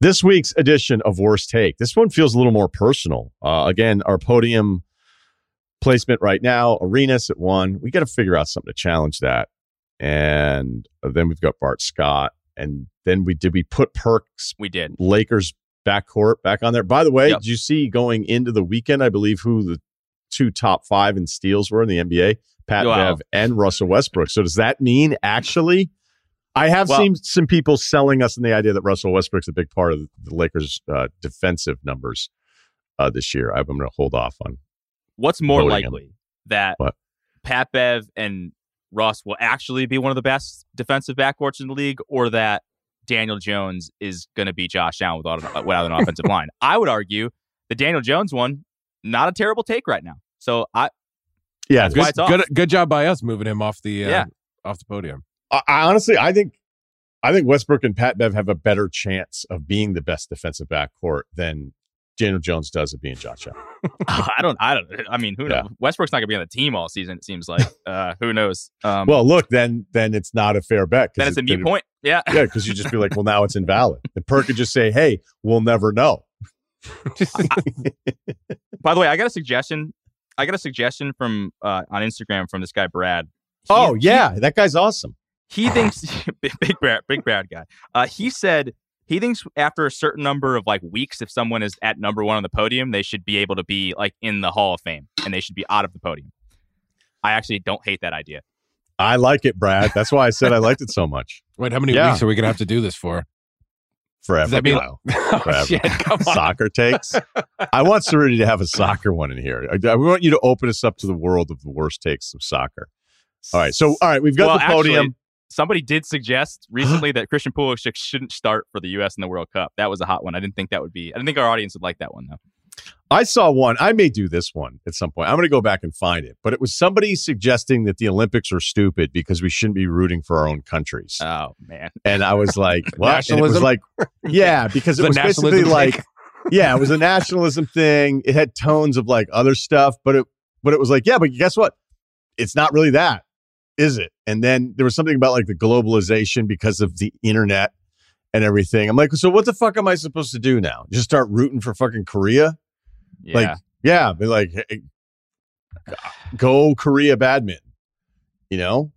This week's edition of Worst Take. This one feels a little more personal. Uh, again, our podium placement right now, Arenas at one. We got to figure out something to challenge that. And then we've got Bart Scott. And then we did we put Perks? We did. Lakers backcourt back on there. By the way, yep. Did you see going into the weekend, I believe, who the two top five in steals were in the N B A? Pat wow. Bev and Russell Westbrook. So does that mean actually... I have well, seen some people selling us in the idea that Russell Westbrook's a big part of the Lakers' uh, defensive numbers uh, this year. I'm going to hold off on. What's more likely him. that what? Pat Bev and Russ will actually be one of the best defensive backcourts in the league, or that Daniel Jones is going to be Josh Allen without, without an offensive line? I would argue the Daniel Jones one, not a terrible take right now. So I, yeah, good, good, good job by us moving him off the uh, yeah. off the podium. I honestly, I think, I think Westbrook and Pat Bev have a better chance of being the best defensive backcourt than Daniel Jones does of being Josh Allen. I don't, I don't, I mean, who knows? Yeah. Westbrook's not going to be on the team all season. It seems like, uh, who knows? Um, well, look, then, then it's not a fair bet. Then it's it, a mute point. Yeah, yeah, because you just be like, well, now it's invalid. And Perk could just say, hey, we'll never know. I, by the way, I got a suggestion. I got a suggestion from uh, on Instagram from this guy Brad. He, oh yeah, he, that guy's awesome. He thinks big Brad, big Brad guy. Uh, he said he thinks after a certain number of like weeks, if someone is at number one on the podium, they should be able to be like in the Hall of Fame and they should be out of the podium. I actually don't hate that idea. I like it, Brad. That's why I said I liked it so much. Wait, how many yeah. weeks are we gonna have to do this for? Forever. Does that be like, oh, forever. Shit, come on. Soccer takes. I want Cerruti to have a soccer one in here. I, I want you to open us up to the world of the worst takes of soccer. All right. So, all right, we've got well, the podium. Actually, somebody did suggest recently that Christian Pulisic shouldn't start for the U S in the World Cup. That was a hot one. I didn't think that would be. I didn't think our audience would like that one though. I saw one. I may do this one at some point. I'm going to go back and find it. But it was somebody suggesting that the Olympics are stupid because we shouldn't be rooting for our own countries. Oh, man. And I was like, what? Nationalism? It was like, yeah, because it was basically like, yeah, it was a nationalism thing. It had tones of like other stuff, but it, but it was like, yeah, but guess what? It's not really that, is it? And then there was something about like the globalization because of the internet and everything. I'm like, so what the fuck am I supposed to do now? Just start rooting for fucking Korea? Yeah. Like, yeah, but like, hey, go Korea badminton, you know?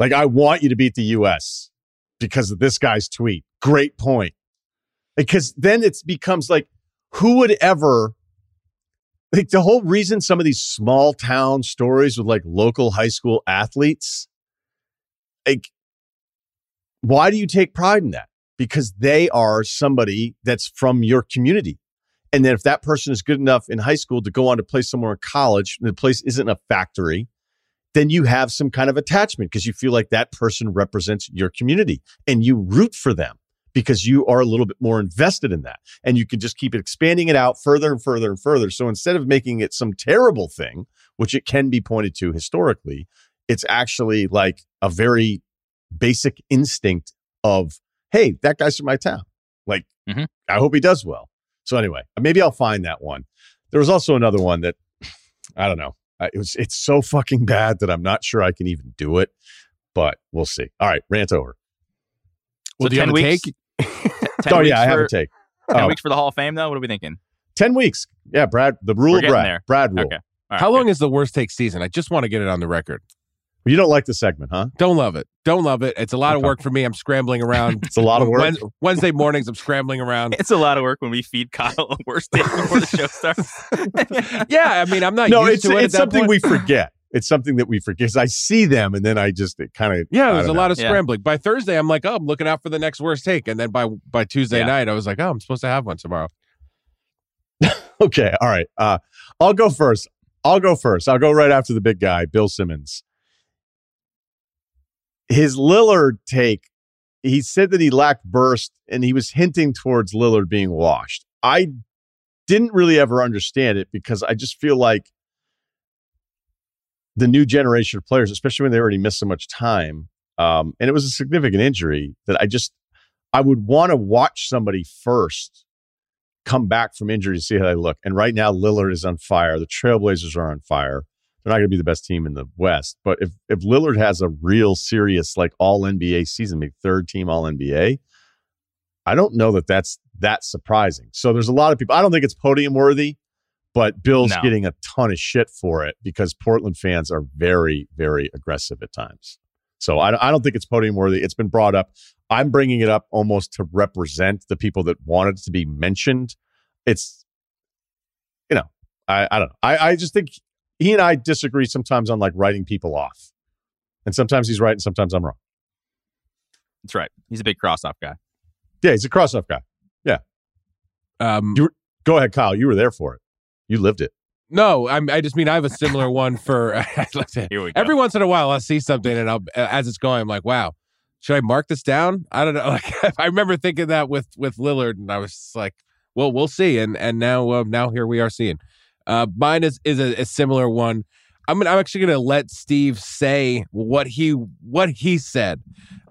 Like, I want you to beat the U S because of this guy's tweet. Great point. Because then it becomes like, who would ever, like, the whole reason some of these small town stories with like local high school athletes, like, why do you take pride in that? Because they are somebody that's from your community. And then if that person is good enough in high school to go on to play somewhere in college, and the place isn't a factory, then you have some kind of attachment because you feel like that person represents your community and you root for them because you are a little bit more invested in that. And you can just keep expanding it out further and further and further. So instead of making it some terrible thing, which it can be pointed to historically, it's actually like a very basic instinct of, hey, that guy's from my town. Like, mm-hmm. I hope he does well. So anyway, maybe I'll find that one. There was also another one that, I don't know. It was, it's so fucking bad that I'm not sure I can even do it, but we'll see. All right, rant over. Well, so do you have a weeks, take? ten oh, yeah, I have for, a take. ten oh. weeks for the Hall of Fame, though? What are we thinking? ten weeks. Yeah, Brad, the rule of Brad. There. Brad rule. Okay. Right, How okay. long is the worst take season? I just want to get it on the record. You don't like the segment, huh? Don't love it. Don't love it. It's a lot okay. of work for me. I'm scrambling around. It's a lot of work. Wednesday mornings, I'm scrambling around. It's a lot of work when we feed Kyle a worst take before the show starts. yeah, I mean, I'm not no, used it's, to it. It's something point. we forget. It's something that we forget. Because I see them, and then I just kind of... Yeah, there's a know. lot of scrambling. Yeah. By Thursday, I'm like, oh, I'm looking out for the next worst take. And then by, by Tuesday yeah. night, I was like, oh, I'm supposed to have one tomorrow. okay, all right. Uh, I'll go first. I'll go first. I'll go right after the big guy, Bill Simmons. His Lillard take, he said that he lacked burst and he was hinting towards Lillard being washed. I didn't really ever understand it because I just feel like the new generation of players, especially when they already missed so much time, um, and it was a significant injury that I just, I would want to watch somebody first come back from injury to see how they look. And right now Lillard is on fire. The Trailblazers are on fire. They're not going to be the best team in the West. But if, if Lillard has a real serious, like, all N B A season, maybe third-team all N B A, I don't know that that's that surprising. So there's a lot of people. I don't think it's podium-worthy, but Bill's no. getting a ton of shit for it because Portland fans are very, very aggressive at times. So I, I don't think it's podium-worthy. It's been brought up. I'm bringing it up almost to represent the people that wanted to be mentioned. It's, you know, I, I don't know. I, I just think... He and I disagree sometimes on like writing people off. And sometimes he's right and sometimes I'm wrong. That's right. He's a big cross-off guy. Yeah, he's a cross-off guy. Yeah. Um, you were, go ahead, Kyle. You were there for it. You lived it. No, I'm, I just mean I have a similar one for... Here we go. Every once in a while I'll see something and I'll, as it's going, I'm like, wow, should I mark this down? I don't know. Like, I remember thinking that with, with Lillard and I was like, well, we'll see. And and now uh, now here we are seeing. Uh, mine is, is a, a similar one. I'm gonna, I'm actually going to let Steve say what he what he said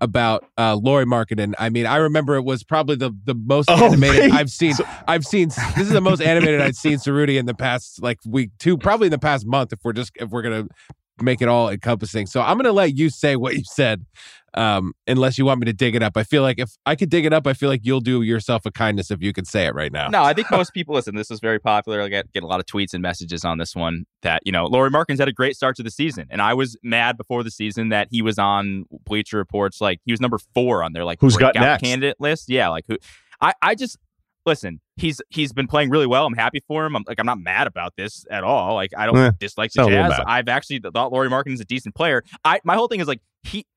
about uh, Lauri Markkanen. I mean, I remember it was probably the, the most oh, animated wait. I've seen. So- I've seen this is the most animated I've seen Cerruti in the past like week two, probably in the past month. If we're just if we're going to make it all encompassing. So I'm going to let you say what you said, um, unless you want me to dig it up. I feel like if I could dig it up, I feel like you'll do yourself a kindness if you can say it right now. No, I think most people, listen, this is very popular. I get, get a lot of tweets and messages on this one that, you know, Lauri Markkanen's had a great start to the season. And I was mad before the season that he was on Bleacher Report's, like, he was number four on their, like, who's got next candidate list. Yeah, like, who? I, I just... Listen, he's he's been playing really well. I'm happy for him. I'm like I'm not mad about this at all. Like I don't eh, dislike the Jazz. I've actually thought Lauri Markkanen is a decent player. I my whole thing is like he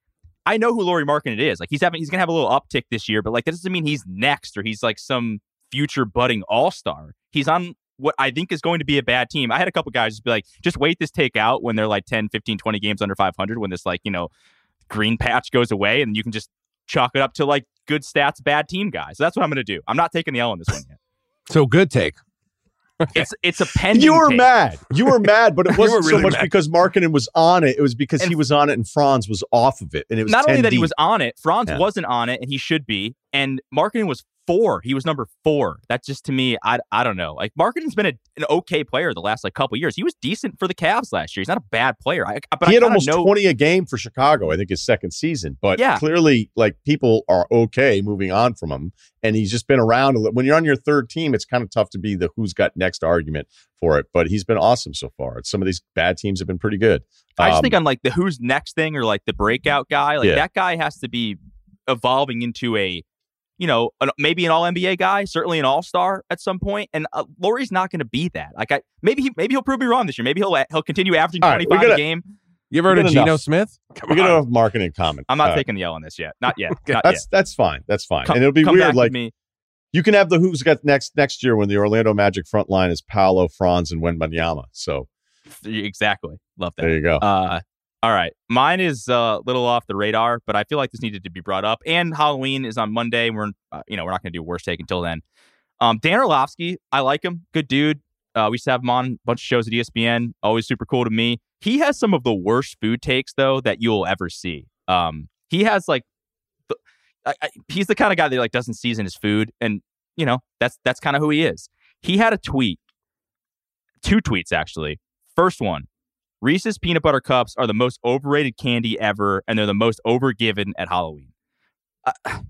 I know who Lauri Markkanen is. Like he's having he's gonna have a little uptick this year, but like that doesn't mean he's next or he's like some future budding all-star. He's on what I think is going to be a bad team. I had a couple guys just be like, just wait this take out when they're like ten, fifteen, twenty games under five hundred, when this, like, you know, green patch goes away, and you can just chalk it up to like good stats, bad team guy. So that's what I'm going to do. I'm not taking the L on this one yet. So good take. It's it's a pending You were take. mad. You were mad, but it wasn't really so much mad. Because Markkanen was on it. It was because and he was on it and Franz was off of it. And it was not only that deep. He was on it, Franz yeah. wasn't on it, and he should be. And Markkanen was four. He was number four. That's just, to me, I I don't know. Like Markkanen's been a, an okay player the last like couple years. He was decent for the Cavs last year. He's not a bad player. I, but he I had almost know... twenty a game for Chicago, I think, his second season. But yeah. clearly, like, people are okay moving on from him. And he's just been around. When you're on your third team, it's kind of tough to be the who's got next argument for it. But he's been awesome so far. Some of these bad teams have been pretty good. Um, I just think on like the who's next thing, or like the breakout guy, like yeah. that guy has to be evolving into a, you know, an, maybe an all N B A guy, certainly an all-star at some point. And uh, Lauri's not going to be that. Like, I maybe he, maybe he'll prove me wrong this year. Maybe he'll he'll continue averaging all twenty-five right, gotta, a game. You ever heard of Geno Smith? Come we're on. Gonna have marketing comment. I'm not uh, taking the L on this yet. Not yet. Okay. Not that's yet. That's fine. That's fine. Come, and it'll be weird. Like me. You can have the who's got next next year when the Orlando Magic front line is Paolo, Franz, and Wembanyama. So exactly, love that. There you go. Uh, All right. Mine is a uh, little off the radar, but I feel like this needed to be brought up. And Halloween is on Monday. We're, uh, you know, we're not going to do worst take until then. Um, Dan Orlovsky, I like him. Good dude. Uh, we used to have him on a bunch of shows at E S P N. Always super cool to me. He has some of the worst food takes, though, that you'll ever see. Um, he has like, th- I, I, he's the kind of guy that like doesn't season his food. And, you know, that's, that's kind of who he is. He had a tweet, two tweets, actually. First one. Reese's peanut butter cups are the most overrated candy ever, and they're the most overgiven at Halloween. Uh,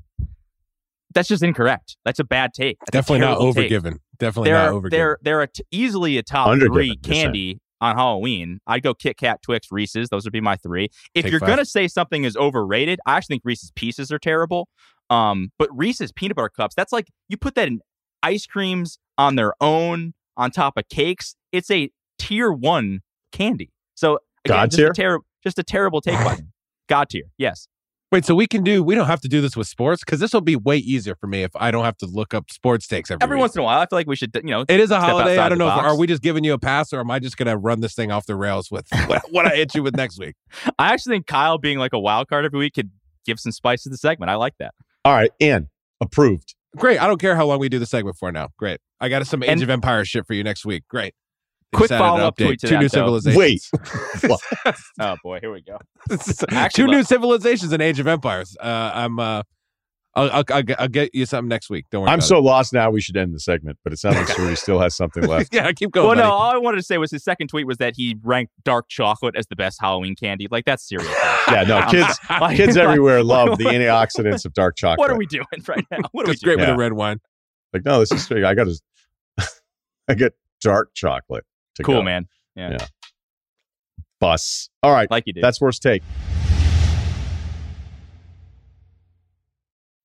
that's just incorrect. That's a bad take. That's Definitely not overgiven. Take. Definitely they're, not overgiven. They're, they're a t- easily a top Undergiven, three candy on Halloween. I'd go Kit Kat, Twix, Reese's. Those would be my three. If take you're going to say something is overrated, I actually think Reese's Pieces are terrible. Um, but Reese's peanut butter cups, that's like, you put that in ice creams on their own, on top of cakes. It's a tier one candy. So again, God just, tier? A ter- just a terrible take by him. God tier, yes. Wait, so we can do, we don't have to do this with sports, because this will be way easier for me if I don't have to look up sports takes every Every week. Once in a while, I feel like we should, you know. It is a holiday. I don't know, if, are we just giving you a pass, or am I just going to run this thing off the rails with what, what I hit you with next week? I actually think Kyle being like a wild card every week could give some spice to the segment. I like that. All right, Ian, approved. Great. I don't care how long we do the segment for now. Great. I got some Age and- of Empires shit for you next week. Great. Quick follow-up tweet to Two that, new though. civilizations. Wait. Oh, boy. Here we go. Two new civilizations in Age of Empires. Uh, I'm, uh, I'll, I'll, I'll, I'll get you something next week. Don't worry I'm about so it. lost now. We should end the segment, but it sounds like Suri still has something left. Yeah, keep going. Well, buddy. No, all I wanted to say was his second tweet was that he ranked dark chocolate as the best Halloween candy. Like, that's serious. Yeah, no, kids like, kids like, everywhere like, love what, the antioxidants of dark chocolate. What are we doing right now? What are it's we doing? It's great yeah. with a red wine. Like, no, this is big. I got to, I get dark chocolate. Cool, go. man. Yeah. yeah. Bus. All right. Like you did. That's worst take.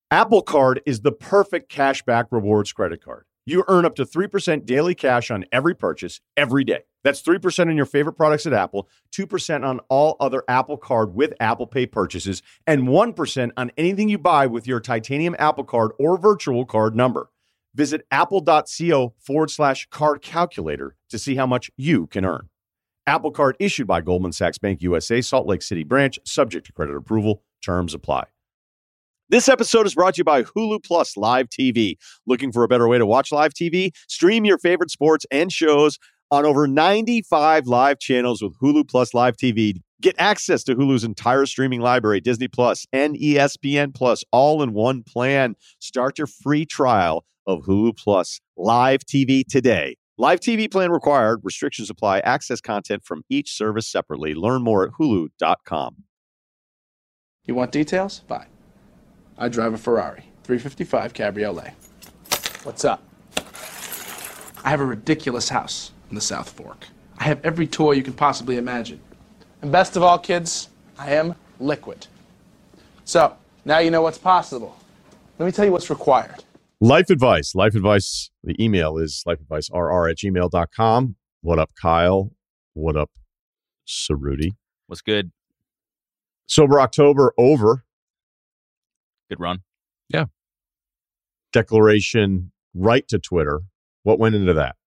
Apple Card is the perfect cashback rewards credit card. You earn up to three percent daily cash on every purchase every day. That's three percent on your favorite products at Apple, two percent on all other Apple Card with Apple Pay purchases, and one percent on anything you buy with your titanium Apple Card or virtual card number. Visit apple.co forward slash card calculator to see how much you can earn. Apple Card issued by Goldman Sachs Bank U S A, Salt Lake City branch, subject to credit approval. Terms apply. This episode is brought to you by Hulu Plus Live T V. Looking for a better way to watch live T V? Stream your favorite sports and shows on over ninety-five live channels with Hulu Plus Live T V. Get access to Hulu's entire streaming library, Disney Plus and E S P N Plus, all in one plan. Start your free trial of Hulu Plus Live T V today. Live T V plan required. Restrictions apply. Access content from each service separately. Learn more at Hulu dot com. You want details? Bye. I drive a Ferrari, three fifty-five Cabriolet. What's up? I have a ridiculous house in the South Fork. I have every toy you can possibly imagine. And best of all, kids, I am liquid. So, now you know what's possible. Let me tell you what's required. Life advice. Life advice. The email is lifeadvicerr at gmail dot com. What up, Kyle? What up, Saruti? What's good? Sober October over. Good run. Yeah. Declaration right to Twitter. What went into that?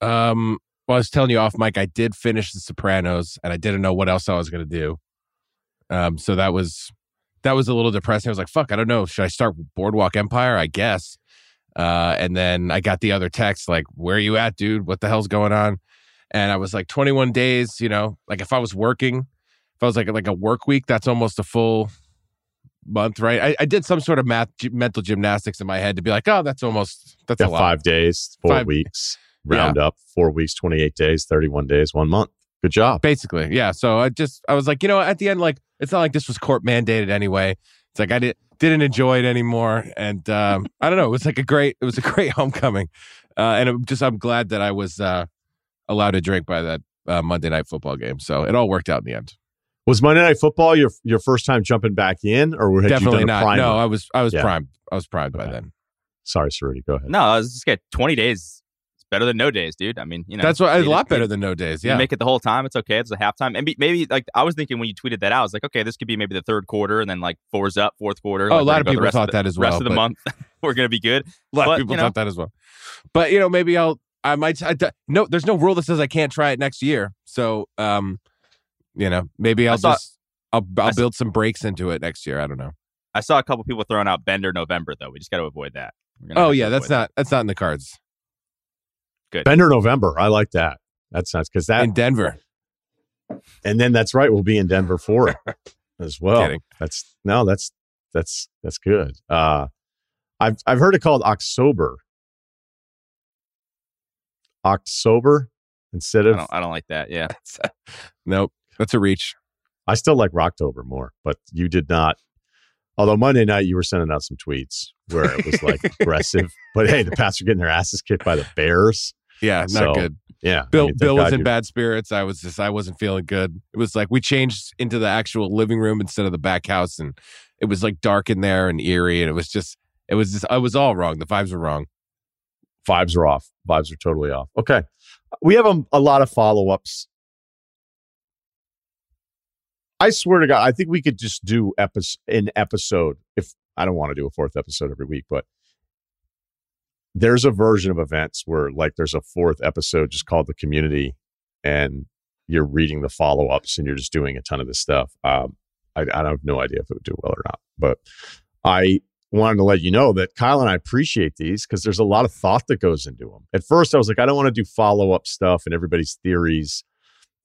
Um, well, I was telling you off mic, I did finish The Sopranos, and I didn't know what else I was going to do. Um, so that was... That was a little depressing. I was like, fuck, I don't know. Should I start Boardwalk Empire? I guess. Uh, and then I got the other text, like, where are you at, dude? What the hell's going on? And I was like, twenty-one days, you know, like if I was working, if I was like, like a work week, that's almost a full month, right? I, I did some sort of math, g- mental gymnastics in my head to be like, oh, that's almost, that's yeah, a lot. Five days, four five, weeks, round yeah. up, four weeks, twenty-eight days, thirty-one days, one month. Good job. Basically, yeah. So I just, I was like, you know, at the end, like, it's not like this was court mandated anyway. It's like I did, didn't enjoy it anymore. And um, I don't know. It was like a great, it was a great homecoming. Uh, and I'm just, I'm glad that I was uh, allowed to drink by that uh, Monday Night Football game. So it all worked out in the end. Was Monday Night Football your your first time jumping back in? Or had Definitely you done not. A prime no, I was, I was yeah. primed. I was primed okay. by then. Sorry, Saruti. Go ahead. No, I was just getting twenty days. Better than no days, dude. I mean, you know, that's what, a lot better than no days. Yeah, you make it the whole time. It's okay. It's a halftime, and maybe like I was thinking when you tweeted that out, I was like, okay, this could be maybe the third quarter, and then like four's up, fourth quarter. Oh, like, a lot of people thought that as well. Rest of the month, we're gonna be good. A lot of people thought that as well. But you know, maybe I'll, I might. I, no, there's no rule that says I can't try it next year. So, um, you know, maybe I'll just, I'll, I'll build some breaks into it next year. I don't know. I saw a couple people throwing out Bender November though. We just got to avoid that. Oh yeah, that's not that's not in the cards. Good. Bender November. I like that. That's nice because that in Denver, and then that's right. We'll be in Denver for it as well. That's no. That's that's that's good. Uh, I've I've heard it called October. October instead of I don't, I don't like that. Yeah. Nope. That's a reach. I still like Rocktober more, but you did not. Although Monday night you were sending out some tweets where it was like aggressive, but hey, the Pats are getting their asses kicked by the Bears. Yeah, not so, good. Yeah, Bill I mean, Bill was in bad spirits. I was just I wasn't feeling good. It was like we changed into the actual living room instead of the back house, and it was like dark in there and eerie, and it was just it was just I was all wrong. The vibes were wrong. Vibes are off. Vibes are totally off. Okay, we have a, a lot of follow ups. I swear to God, I think we could just do epi- an episode. If I don't want to do a fourth episode every week, but there's a version of events where like there's a fourth episode just called The Community, and you're reading the follow-ups and you're just doing a ton of this stuff. Um, I, I have no idea if it would do well or not, but I wanted to let you know that Kyle and I appreciate these because there's a lot of thought that goes into them. At first I was like, I don't want to do follow-up stuff and everybody's theories.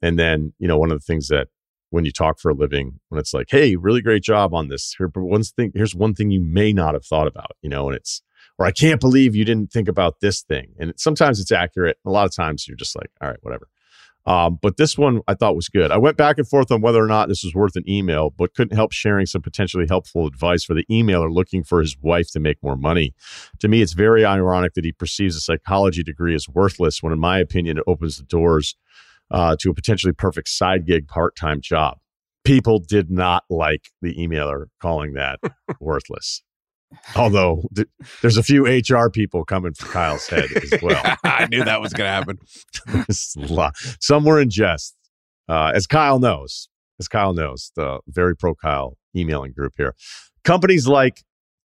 And then, you know, one of the things that when you talk for a living, when it's like, hey, really great job on this. Here, but one thing, here's one thing you may not have thought about, you know, and it's, or I can't believe you didn't think about this thing. And it, sometimes it's accurate. A lot of times you're just like, all right, whatever. Um, but this one I thought was good. I went back and forth on whether or not this was worth an email, but couldn't help sharing some potentially helpful advice for the emailer looking for his wife to make more money. To me, it's very ironic that he perceives a psychology degree as worthless when, in my opinion, it opens the doors Uh, to a potentially perfect side gig part-time job. People did not like the emailer calling that worthless. Although th- there's a few H R people coming for Kyle's head as well. I knew that was going to happen. Some were in jest. Uh, as Kyle knows, as Kyle knows, the very pro-Kyle emailing group here. Companies like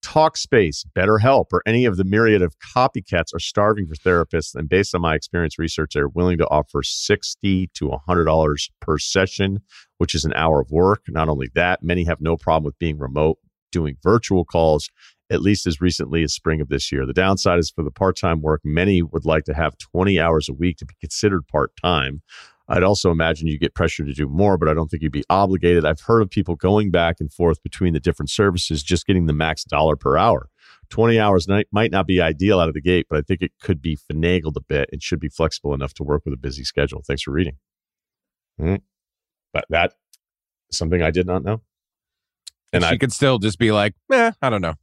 Talkspace, BetterHelp, or any of the myriad of copycats are starving for therapists. And based on my experience research, they're willing to offer sixty to one hundred dollars per session, which is an hour of work. Not only that, many have no problem with being remote, doing virtual calls, at least as recently as spring of this year. The downside is for the part-time work, many would like to have twenty hours a week to be considered part-time. I'd also imagine you get pressure to do more, but I don't think you'd be obligated. I've heard of people going back and forth between the different services, just getting the max dollar per hour. twenty hours night might not be ideal out of the gate, but I think it could be finagled a bit and should be flexible enough to work with a busy schedule. Thanks for reading. Mm-hmm. But that is something I did not know. And she I could still just be like, eh, I don't know.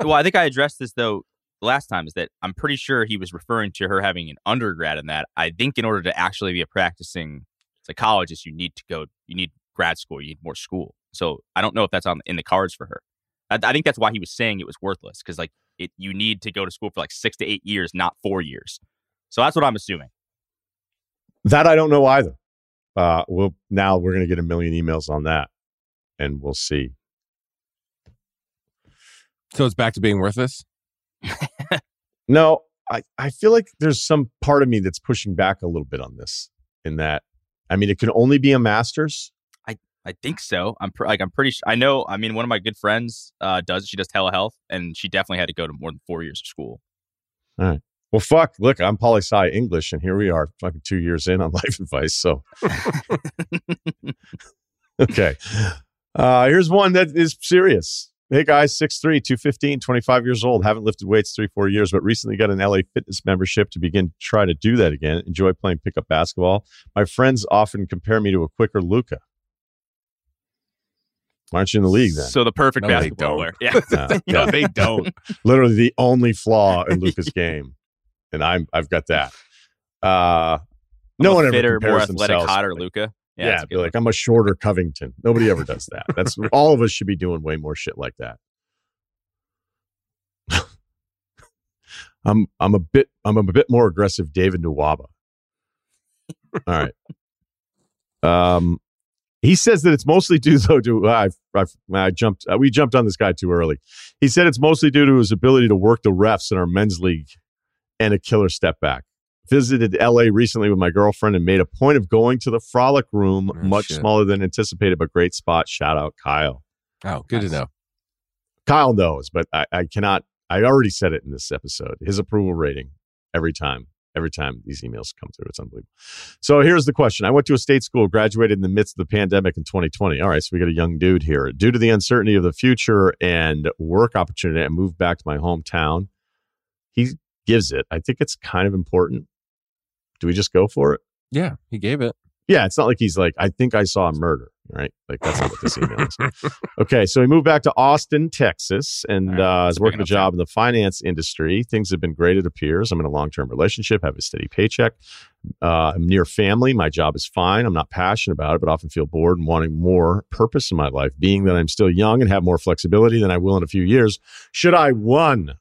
Well, I think I addressed this, though, last time, is that I'm pretty sure he was referring to her having an undergrad in that. I think in order to actually be a practicing psychologist, you need to go, you need grad school, you need more school. So I don't know if that's on in the cards for her. I, I think that's why he was saying it was worthless, because like it, you need to go to school for like six to eight years, not four years. So that's what I'm assuming. That I don't know either. Uh, we'll now we're going to get a million emails on that, and we'll see. So it's back to being worthless? No, I, I feel like there's some part of me that's pushing back a little bit on this. In that, I mean, it can only be a master's. I, I think so. I'm pr- like I'm pretty. Sh- I know. I mean, one of my good friends uh, does. She does telehealth, and she definitely had to go to more than four years of school. All right. Well, fuck. Look, I'm poli sci English, and here we are, fucking two years in on life advice. So, okay. Uh, here's one that is serious. Hey guys, six three, two fifteen, twenty-five years old. Haven't lifted weights three, four years, but recently got an L A Fitness membership to begin to try to do that again. Enjoy playing pickup basketball. My friends often compare me to a quicker Luka. Why aren't you in the league then? So the perfect no, basketball player. Yeah. Uh, no, they don't. Literally the only flaw in Luka's game, and I'm I've got that. Uh, no one fitter, ever compares more athletic, themselves hotter Luka. Yeah, yeah, be like, I'm a shorter Covington. Nobody ever does that. That's all of us should be doing way more shit like that. I'm I'm a bit I'm a bit more aggressive, David Nwaba. All right. Um, he says that it's mostly due though to uh, I've, I've, I jumped uh, we jumped on this guy too early. He said it's mostly due to his ability to work the refs in our men's league and a killer step back. Visited L A recently with my girlfriend and made a point of going to the Frolic Room. Oh, much shit. Smaller than anticipated, but great spot. Shout out, Kyle. Oh, good nice. to know. Kyle knows, but I, I cannot. I already said it in this episode. His approval rating every time. Every time these emails come through, it's unbelievable. So here's the question. I went to a state school, graduated in the midst of the pandemic in twenty twenty. All right, so we got a young dude here. Due to the uncertainty of the future and work opportunity, I moved back to my hometown. He gives it. I think it's kind of important. Do we just go for it? Yeah, he gave it. Yeah, it's not like he's like, I think I saw a murder, right? Like, that's not what this email is. Okay, so he moved back to Austin, Texas, and right, uh, is working a job in the finance industry. Things have been great, it appears. I'm in a long-term relationship, have a steady paycheck. Uh, I'm near family. My job is fine. I'm not passionate about it, but often feel bored and wanting more purpose in my life. Being that I'm still young and have more flexibility than I will in a few years, should I, one,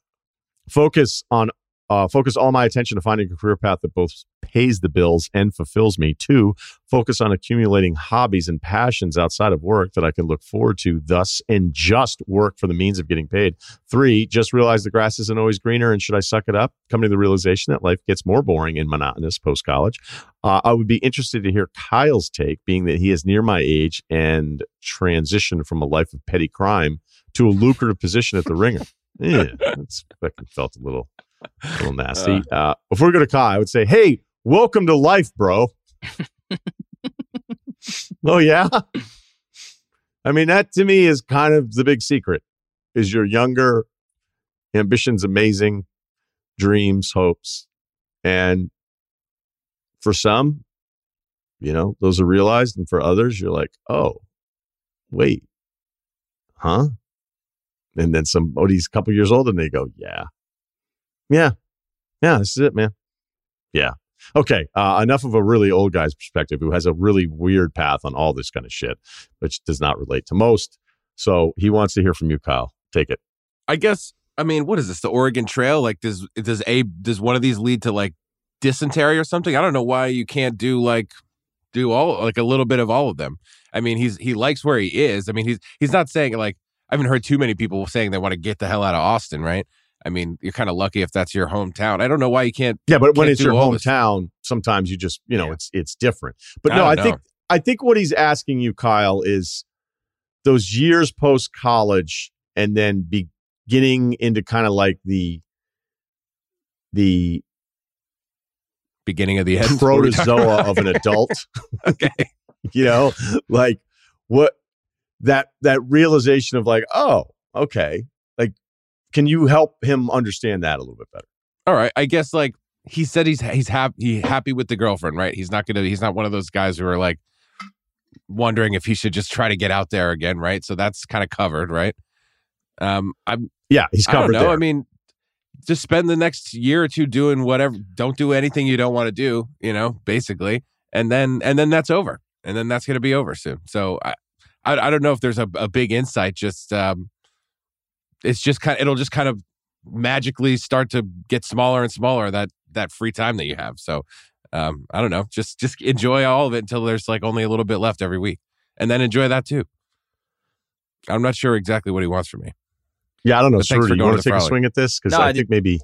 focus on Uh, focus all my attention to finding a career path that both pays the bills and fulfills me. Two, focus on accumulating hobbies and passions outside of work that I can look forward to, thus, and just work for the means of getting paid. Three, just realize the grass isn't always greener, and should I suck it up? Coming to the realization that life gets more boring and monotonous post-college. Uh, I would be interested to hear Kyle's take, being that he is near my age and transitioned from a life of petty crime to a lucrative position at The Ringer. Yeah, that's fucking felt a little... a little nasty. Uh, uh, before we go to Kai, I would say, hey, welcome to life, bro. Oh, yeah? I mean, that to me is kind of the big secret, is your younger ambitions, amazing dreams, hopes. And for some, you know, those are realized. And for others, you're like, oh, wait, huh? And then somebody's a couple years old and they go, yeah. Yeah. Yeah, this is it, man. Yeah. Okay. Uh, enough of a really old guy's perspective who has a really weird path on all this kind of shit, which does not relate to most. So he wants to hear from you, Kyle. Take it. I guess, I mean, what is this? The Oregon Trail? Like, does, does a, does one of these lead to like dysentery or something? I don't know why you can't do like, do all, like a little bit of all of them. I mean, he's, he likes where he is. I mean, he's, he's not saying like, I haven't heard too many people saying they want to get the hell out of Austin, right? I mean, you're kind of lucky if that's your hometown. I don't know why you can't. Yeah, but can't when it's your hometown, sometimes you just, you know, yeah. it's it's different. But I no, I know. think I think what he's asking you, Kyle, is those years post college and then beginning into kind of like the the beginning of the end, protozoa of an adult. Okay, you know, like what that that realization of like, oh, okay. Can you help him understand that a little bit better? All right. I guess like he said he's he's happy he happy with the girlfriend, right? He's not gonna he's not one of those guys who are like wondering if he should just try to get out there again, right? So that's kind of covered, right? Um I'm yeah, he's covered. I don't know. There. I mean, just spend the next year or two doing whatever. Don't do anything you don't want to do, you know, basically. And then and then that's over. And then that's gonna be over soon. So I I, I don't know if there's a, a big insight, just um it's just kind of, it'll just kind of magically start to get smaller and smaller, that that free time that you have. So um, I don't know, just just enjoy all of it until there's like only a little bit left every week, and then enjoy that too. I'm not sure exactly what he wants from me. Yeah, I don't know. Sure, do you want to take frolic. a swing at this? Because no, I, I think maybe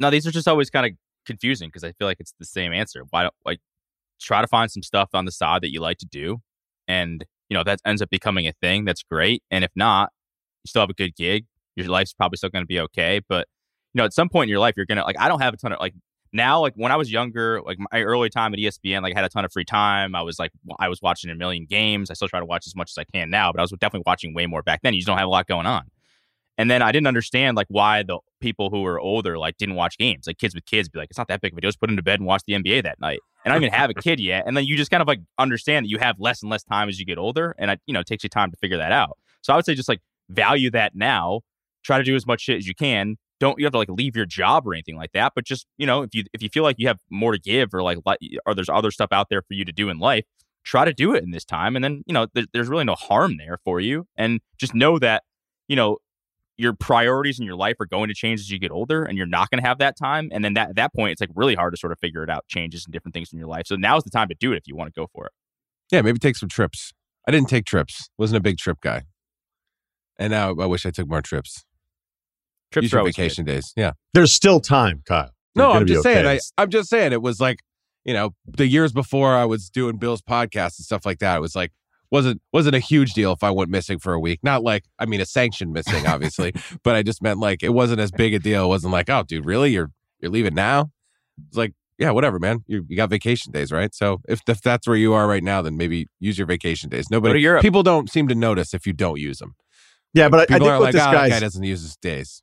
no. These are just always kind of confusing because I feel like it's the same answer. Why don't like try to find some stuff on the side that you like to do, and you know that ends up becoming a thing. That's great, and if not, you still have a good gig. Your life's probably still going to be okay. But, you know, at some point in your life, you're going to, like, I don't have a ton of, like, now, like, when I was younger, like, my early time at E S P N, like, I had a ton of free time. I was, like, I was watching a million games. I still try to watch as much as I can now, but I was definitely watching way more back then. You just don't have a lot going on. And then I didn't understand, like, why the people who were older, like, didn't watch games. Like, kids with kids be like, it's not that big of a deal. Just put them to bed and watch the N B A that night. And I don't even have a kid yet. And then you just kind of, like, understand that you have less and less time as you get older. And, I, you know, it takes you time to figure that out. So I would say just, like, value that now. Try to do as much shit as you can. Don't you have to like leave your job or anything like that, but just, you know, if you if you feel like you have more to give or like or there's other stuff out there for you to do in life, try to do it in this time. And then, you know, th- there's really no harm there for you. And just know that, you know, your priorities in your life are going to change as you get older, and you're not going to have that time. And then that, at that point, it's like really hard to sort of figure it out, changes and different things in your life. So now's the time to do it if you want to go for it. Yeah, maybe take some trips. I didn't take trips. Wasn't a big trip guy. And now I wish I took more trips. Trips are vacation good. days. Yeah. There's still time, Kyle. You're no, I'm just okay. saying. I, I'm just saying it was like, you know, the years before I was doing Bill's podcast and stuff like that, it was like, wasn't wasn't a huge deal if I went missing for a week. Not like, I mean, a sanction missing, obviously, but I just meant like, it wasn't as big a deal. It wasn't like, oh, dude, really? You're you're leaving now? It's like, yeah, whatever, man. You, you got vacation days, right? So if, if that's where you are right now, then maybe use your vacation days. Nobody, people don't seem to notice if you don't use them. Yeah, but people I, I think what like, this oh, guy doesn't use his days.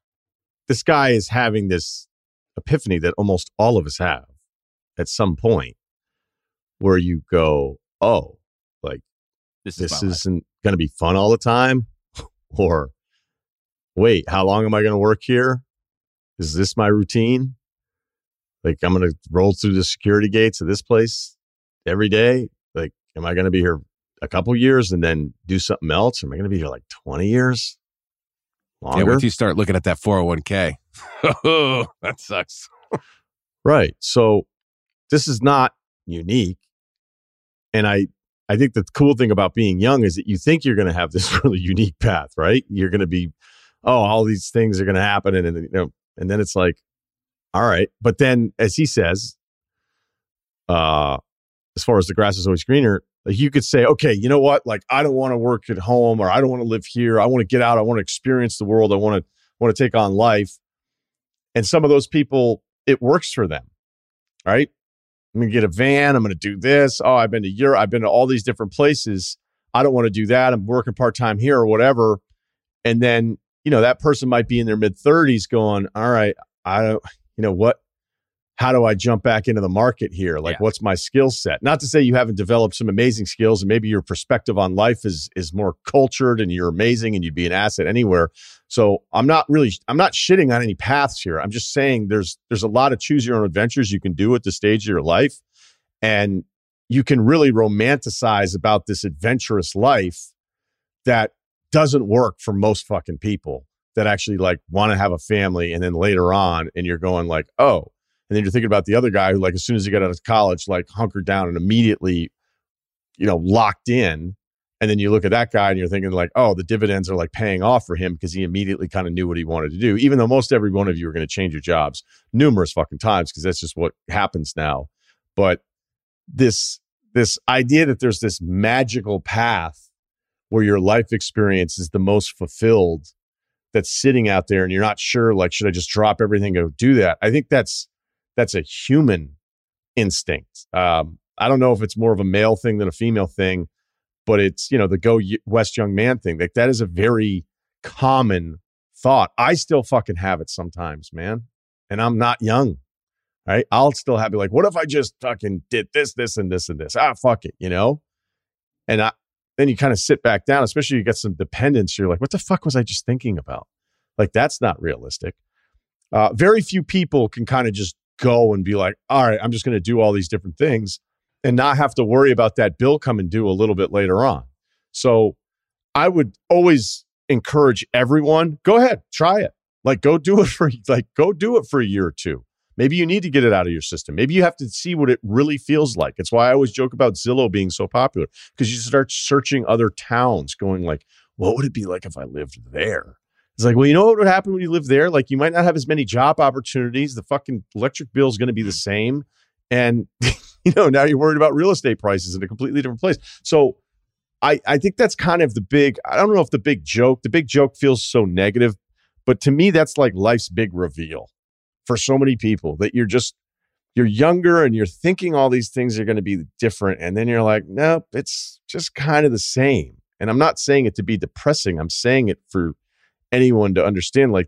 This guy is having this epiphany that almost all of us have at some point where you go, oh, like this, this is isn't going to be fun all the time. Or wait, how long am I going to work here? Is this my routine? Like I'm going to roll through the security gates of this place every day. Like, am I going to be here a couple years and then do something else? Or am I going to be here like twenty years? Longer? Yeah, once you start looking at that four oh one k, oh, that sucks. Right. So this is not unique. And I, I think the cool thing about being young is that you think you're going to have this really unique path, right? You're going to be, oh, all these things are going to happen. And, and, you know, and then it's like, all right. But then as he says, uh, as far as the grass is always greener, like you could say, okay, you know what? Like, I don't want to work at home, or I don't want to live here. I want to get out. I want to experience the world. I want to want to take on life. And some of those people, it works for them, right? I'm going to get a van. I'm going to do this. Oh, I've been to Europe. I've been to all these different places. I don't want to do that. I'm working part-time here or whatever. And then, you know, that person might be in their mid-thirties going, all right, I don't, you know what? How do I jump back into the market here? Like, yeah. What's my skill set? Not to say you haven't developed some amazing skills, and maybe your perspective on life is is more cultured, and you're amazing, and you'd be an asset anywhere. So I'm not really, I'm not shitting on any paths here. I'm just saying there's there's a lot of choose your own adventures you can do at the stage of your life, and you can really romanticize about this adventurous life that doesn't work for most fucking people that actually like want to have a family, and then later on, and you're going like, oh. And then you're thinking about the other guy who, like, as soon as he got out of college, like, hunkered down and immediately, you know, locked in. And then you look at that guy and you're thinking, like, oh, the dividends are, like, paying off for him because he immediately kind of knew what he wanted to do, even though most every one of you are going to change your jobs numerous fucking times because that's just what happens now. But this this idea that there's this magical path where your life experience is the most fulfilled that's sitting out there and you're not sure, like, should I just drop everything and go do that? I think that's That's a human instinct. Um, I don't know if it's more of a male thing than a female thing, but it's, you know, the go west young man thing. Like that is a very common thought. I still fucking have it sometimes, man. And I'm not young, right? I'll still have it like, what if I just fucking did this, this, and this, and this? Ah, fuck it, you know? And I, then you kind of sit back down, especially you get some dependence. You're like, what the fuck was I just thinking about? Like, that's not realistic. Uh, very few people can kind of just go and be like, all right, I'm just going to do all these different things and not have to worry about that bill coming due a little bit later on. So I would always encourage everyone, go ahead, try it. Like, go do it for, like, go do it for a year or two. Maybe you need to get it out of your system. Maybe you have to see what it really feels like. It's why I always joke about Zillow being so popular, because you start searching other towns going like, what would it be like if I lived there? It's like, well, you know what would happen when you live there? Like, you might not have as many job opportunities. The fucking electric bill is going to be the same. And, you know, now you're worried about real estate prices in a completely different place. So I, I think that's kind of the big, I don't know if the big joke, the big joke feels so negative, but to me, that's like life's big reveal. For so many people, that you're just, you're younger and you're thinking all these things are going to be different. And then you're like, nope, it's just kind of the same. And I'm not saying it to be depressing. I'm saying it for anyone to understand, like,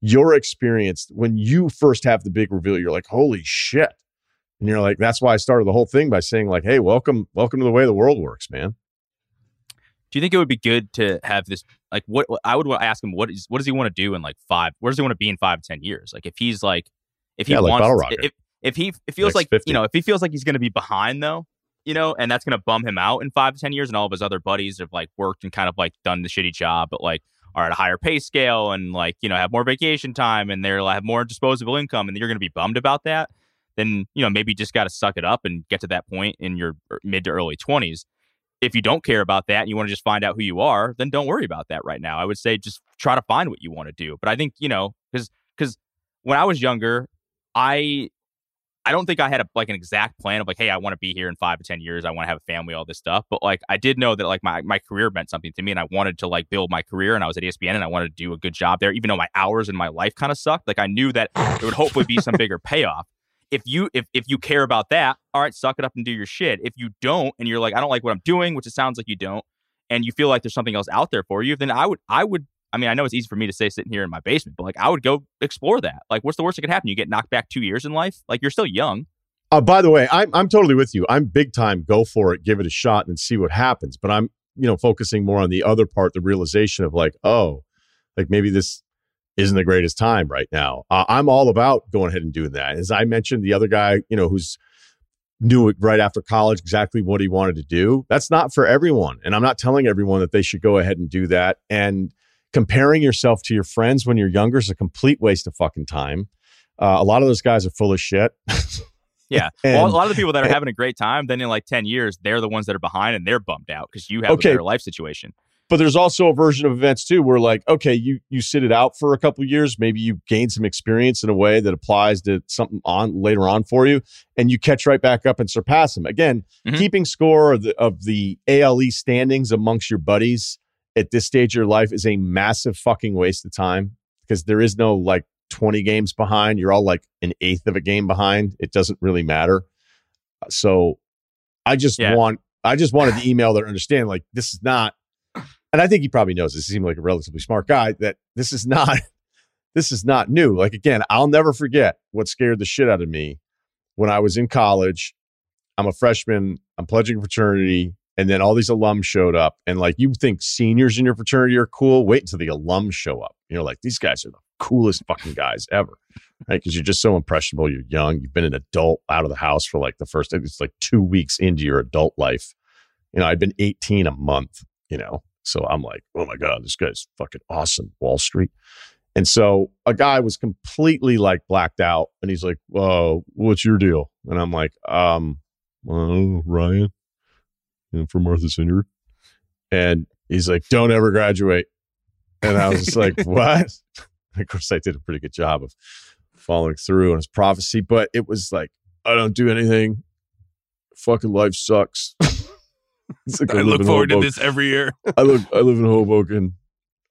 your experience when you first have the big reveal, you're like, holy shit. And you're like, that's why I started the whole thing by saying like, hey, welcome, welcome to the way the world works, man. Do you think it would be good to have this, like, what I would ask him, what is, what does he want to do in like five, where does he want to be in five, ten years? Like, if he's like, if he yeah, wants, like if, if he it feels like, like you know, if he feels like he's going to be behind though, you know, and that's going to bum him out in five, ten years. And all of his other buddies have like worked and kind of like done the shitty job, but like are at a higher pay scale and like, you know, have more vacation time and they'll have more disposable income, and you're going to be bummed about that. Then, you know, maybe you just got to suck it up and get to that point in your mid to early twenties. If you don't care about that and you want to just find out who you are, then don't worry about that right now. I would say just try to find what you want to do. But I think, you know, because because when I was younger, I I don't think I had a, like an exact plan of like, hey, I want to be here in five to ten years. I want to have a family, all this stuff. But like, I did know that like my, my career meant something to me, and I wanted to like build my career. And I was at E S P N and I wanted to do a good job there, even though my hours in my life kind of sucked. Like, I knew that there would hopefully be some bigger payoff. If you if if you care about that, all right, suck it up and do your shit. If you don't, and you're like, I don't like what I'm doing, which it sounds like you don't, and you feel like there's something else out there for you, then I would, I would, I mean, I know it's easy for me to say sitting here in my basement, but like, I would go explore that. Like, what's the worst that could happen? You get knocked back two years in life? Like, you're still young. Uh, by the way, I'm I'm totally with you. I'm big time, go for it, give it a shot, and see what happens. But I'm, you know, focusing more on the other part, the realization of like, oh, like maybe this isn't the greatest time right now. Uh, I'm all about going ahead and doing that. As I mentioned, the other guy, you know, who's knew right after college exactly what he wanted to do. That's not for everyone. And I'm not telling everyone that they should go ahead and do that. And comparing yourself to your friends when you're younger is a complete waste of fucking time. Uh, a lot of those guys are full of shit. Yeah. And, well, a lot of the people that are and, having a great time, then in like ten years, they're the ones that are behind and they're bummed out because you have okay. a better life situation. But there's also a version of events too, where like, okay, you you sit it out for a couple of years, maybe you gain some experience in a way that applies to something on later on for you, and you catch right back up and surpass them. Again, mm-hmm. keeping score of the, of the A L E standings amongst your buddies at this stage of your life is a massive fucking waste of time, because there is no like twenty games behind. You're all like an eighth of a game behind. It doesn't really matter. So I just yeah. want I just wanted the email that understand like this is not. And I think he probably knows this. He seemed like a relatively smart guy. That this is not, this is not new. Like, again, I'll never forget what scared the shit out of me when I was in college. I'm a freshman. I'm pledging fraternity, and then all these alums showed up. And like, you think seniors in your fraternity are cool? Wait until the alums show up. You're like, these guys are the coolest fucking guys ever, right? Because you're just so impressionable. You're young. You've been an adult out of the house for like the first. It's like two weeks into your adult life. You know, I'd been eighteen a month. You know. So I'm like, oh my God, this guy's fucking awesome, Wall Street. And so a guy was completely like blacked out, and he's like, whoa, what's your deal? And I'm like, um, well, Ryan, I'm from Martha's Vineyard. And he's like, don't ever graduate. And I was just like, what? Of course, I did a pretty good job of following through on his prophecy, but it was like, I don't do anything. Fucking life sucks. Like I, I look forward Hoboken. to this every year. I look. I live in Hoboken.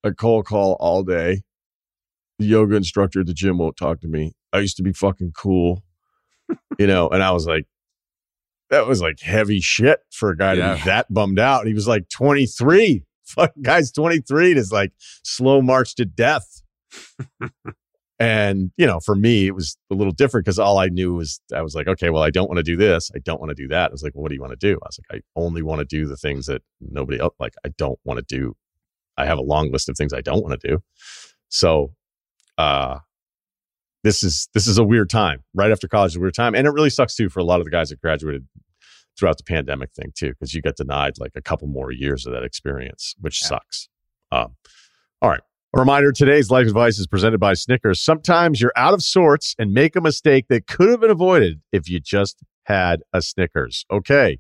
I call call all day. The yoga instructor at the gym won't talk to me. I used to be fucking cool, you know. And I was like, that was like heavy shit for a guy yeah. to be that bummed out. And he was like twenty-three. Fucking guy's twenty-three. And it's like slow march to death. And, you know, for me, it was a little different because all I knew was I was like, okay, well, I don't want to do this. I don't want to do that. I was like, well, what do you want to do? I was like, I only want to do the things that nobody else, like, I don't want to do. I have a long list of things I don't want to do. So uh, this is this is a weird time. Right after college is a weird time. And it really sucks, too, for a lot of the guys that graduated throughout the pandemic thing, too, because you got denied like a couple more years of that experience, which yeah. sucks. Um, all right. A reminder, today's life advice is presented by Snickers. Sometimes you're out of sorts and make a mistake that could have been avoided if you just had a Snickers. Okay,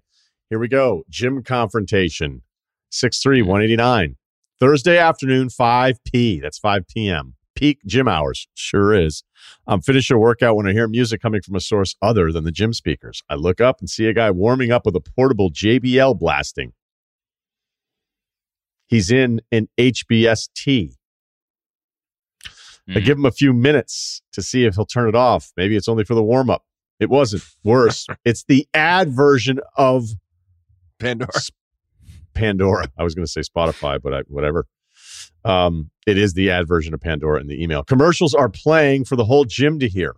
here we go. Gym confrontation, six three, one eighty-nine. Thursday afternoon, five p. That's five p.m. Peak gym hours. Sure is. Um, finish your workout when I hear music coming from a source other than the gym speakers. I look up and see a guy warming up with a portable J B L blasting. He's in an H B S T. I give him a few minutes to see if he'll turn it off. Maybe it's only for the warm-up. It wasn't. Worse. It's the ad version of Pandora. Sp- Pandora. I was going to say Spotify, but I, whatever. Um, it is the ad version of Pandora in the email. Commercials are playing for the whole gym to hear.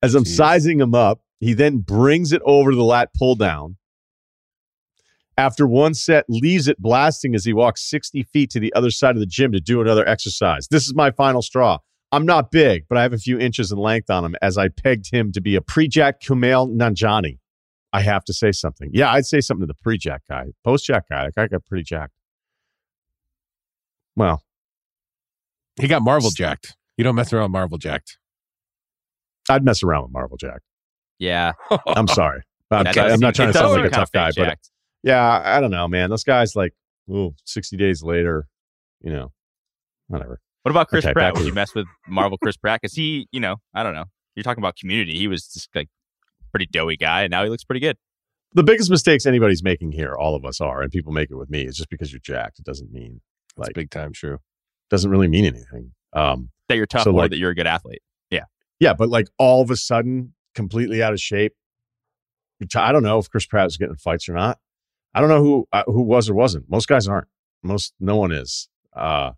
As I'm Jeez. sizing him up, he then brings it over to the lat pull-down. After one set, leaves it blasting as he walks sixty feet to the other side of the gym to do another exercise. This is my final straw. I'm not big, but I have a few inches in length on him as I pegged him to be a pre-jack Kumail Nanjiani. I have to say something. Yeah, I'd say something to the pre-jack guy. Post-jack guy, that guy got pretty jacked. Well. He got Marvel jacked. You don't mess around with Marvel jacked. I'd mess around with Marvel jacked. Yeah. I'm sorry. I'm, I'm seem, not trying to sound like a tough guy, jacked. But... yeah, I don't know, man. Those guys, like, ooh, sixty days later, you know, whatever. What about Chris okay, Pratt? Would you mess with Marvel Chris Pratt? Because he, you know, I don't know. You're talking about Community. He was just, like, pretty doughy guy, and now he looks pretty good. The biggest mistakes anybody's making here, all of us are, and people make it with me, is just because you're jacked. It doesn't mean, like... It's big time true. Doesn't really mean anything. Um, that you're tough so or like, that you're a good athlete. Yeah. Yeah, but, like, all of a sudden, completely out of shape. I don't know if Chris Pratt is getting fights or not. I don't know who uh, who was or wasn't. Most guys aren't. Most no one is. Uh,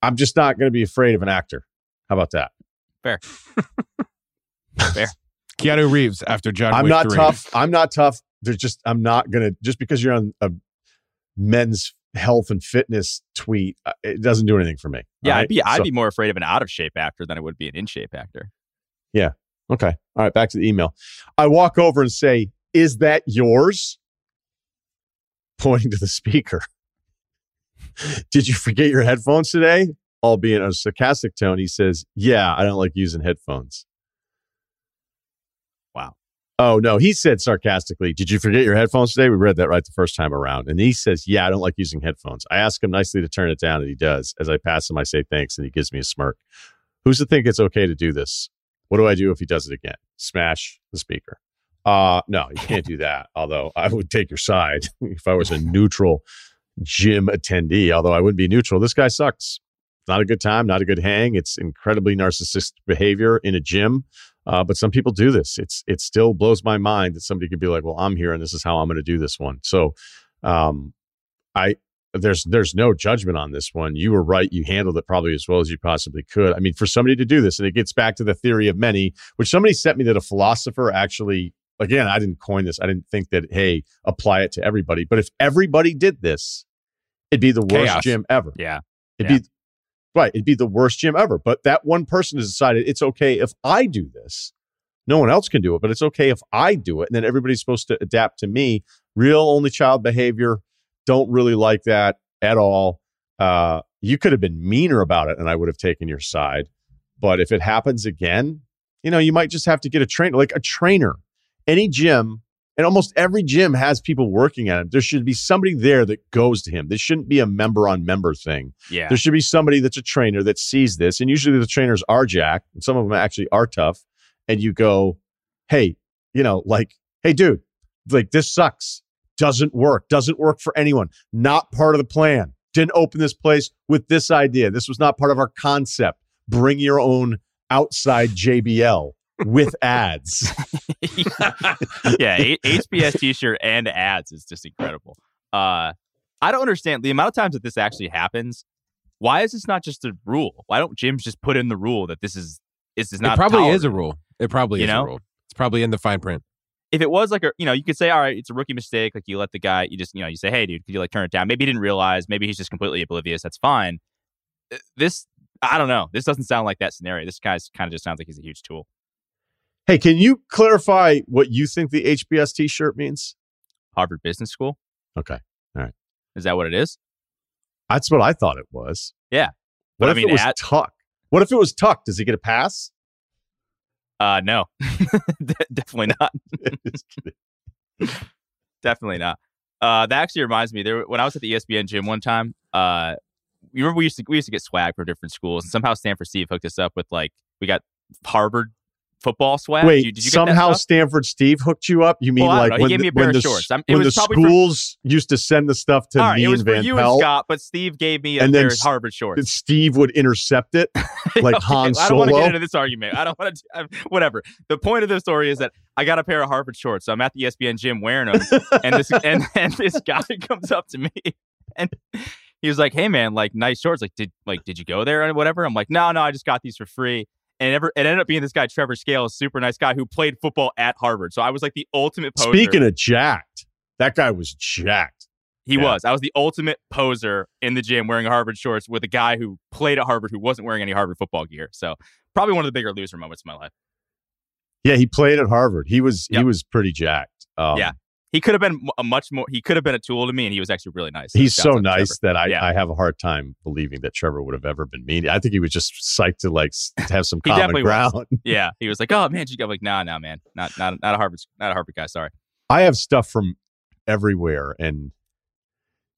I'm just not going to be afraid of an actor. How about that? Fair. Fair. Keanu Reeves after John Wick. I'm not three. tough. I'm not tough. There's just I'm not going to just because you're on a men's health and fitness tweet. It doesn't do anything for me. Yeah, right? I'd be I'd so, be more afraid of an out of shape actor than I would be an in shape actor. Yeah. Okay. All right. Back to the email. I walk over and say, "Is that yours?" Pointing to the speaker. "Did you forget your headphones today?" Albeit in a sarcastic tone, he says, "Yeah, I don't like using headphones." Wow. Oh, no. He said sarcastically, "Did you forget your headphones today?" We read that right the first time around. And he says, "Yeah, I don't like using headphones." I ask him nicely to turn it down, and he does. As I pass him, I say thanks, and he gives me a smirk. Who's to think it's okay to do this? What do I do if he does it again? Smash the speaker. Uh, no, you can't do that. Although I would take your side if I was a neutral gym attendee, although I wouldn't be neutral. This guy sucks. Not a good time, not a good hang. It's incredibly narcissistic behavior in a gym. Uh, but some people do this. It's, it still blows my mind that somebody could be like, well, I'm here and this is how I'm going to do this one. So, um, I, there's, there's no judgment on this one. You were right. You handled it probably as well as you possibly could. I mean, for somebody to do this, and it gets back to the theory of many, which somebody sent me that a philosopher actually, again, I didn't coin this. I didn't think that, hey, apply it to everybody. But if everybody did this, it'd be the Chaos. worst gym ever. Yeah. It'd yeah. be right. It'd be the worst gym ever. But that one person has decided it's okay if I do this. No one else can do it, but it's okay if I do it. And then everybody's supposed to adapt to me. Real only child behavior. Don't really like that at all. Uh, you could have been meaner about it and I would have taken your side. But if it happens again, you know, you might just have to get a trainer, like a trainer. Any gym, and almost every gym has people working at him. There should be somebody there that goes to him. This shouldn't be a member-on-member thing. Yeah. There should be somebody that's a trainer that sees this. And usually the trainers are jacked. And some of them actually are tough. And you go, hey, you know, like, hey, dude, like this sucks. Doesn't work. Doesn't work for anyone. Not part of the plan. Didn't open this place with this idea. This was not part of our concept. Bring your own outside J B L. With ads. Yeah, H B S t-shirt and ads is just incredible. Uh, I don't understand the amount of times that this actually happens. Why is this not just a rule? Why don't gyms just put in the rule that this is this is not? It probably tolerable? Is a rule. It probably you is know? a rule. It's probably in the fine print. If it was like a, you know, you could say, all right, it's a rookie mistake. Like you let the guy, you just, you know, you say, hey, dude, could you like turn it down? Maybe he didn't realize. Maybe he's just completely oblivious. That's fine. This, I don't know. This doesn't sound like that scenario. This guy's kind of just sounds like he's a huge tool. Hey, can you clarify what you think the H B S T-shirt means? Harvard Business School. Okay. All right. Is that what it is? That's what I thought it was. Yeah. But what if I mean, it was at- Tuck? What if it was Tuck? Does he get a pass? Uh, no, definitely not. Definitely not. Uh, that actually reminds me there when I was at the E S P N gym one time, uh, you remember we used to, we used to get swag from different schools and somehow Stanford Steve hooked us up with like, we got Harvard football swag. Wait, did you, did you somehow Stanford Steve hooked you up? You mean well, like when the, when the, shorts. It when was the schools for, used to send the stuff to all right, me it was and Van you Pelt, and Scott, but Steve gave me a and then Harvard shorts. Steve would intercept it like okay, Han Solo. I don't want to get into this argument. I don't want to. Whatever. The point of the story is that I got a pair of Harvard shorts. So I'm at the E S P N gym wearing them, and this and, and this guy comes up to me and. He was like, "Hey man, like nice shorts. Like did like did you go there and whatever?" I'm like, "No, no, I just got these for free." And ever, it ended up being this guy, Trevor Scales, super nice guy who played football at Harvard. So I was like the ultimate poser. Speaking of jacked, that guy was jacked. He yeah. was. I was the ultimate poser in the gym wearing Harvard shorts with a guy who played at Harvard who wasn't wearing any Harvard football gear. So probably one of the bigger loser moments of my life. Yeah, he played at Harvard. He was yep. he was pretty jacked. Um, yeah. He could have been a much more, he could have been a tool to me, and he was actually really nice. He's so nice that I, yeah. I have a hard time believing that Trevor would have ever been mean. I think he was just psyched to like have some common ground. Was. Yeah. He was like, oh man, you got like, nah, nah, man. Not, not, not a Harvard, not a Harvard guy. Sorry. I have stuff from everywhere, and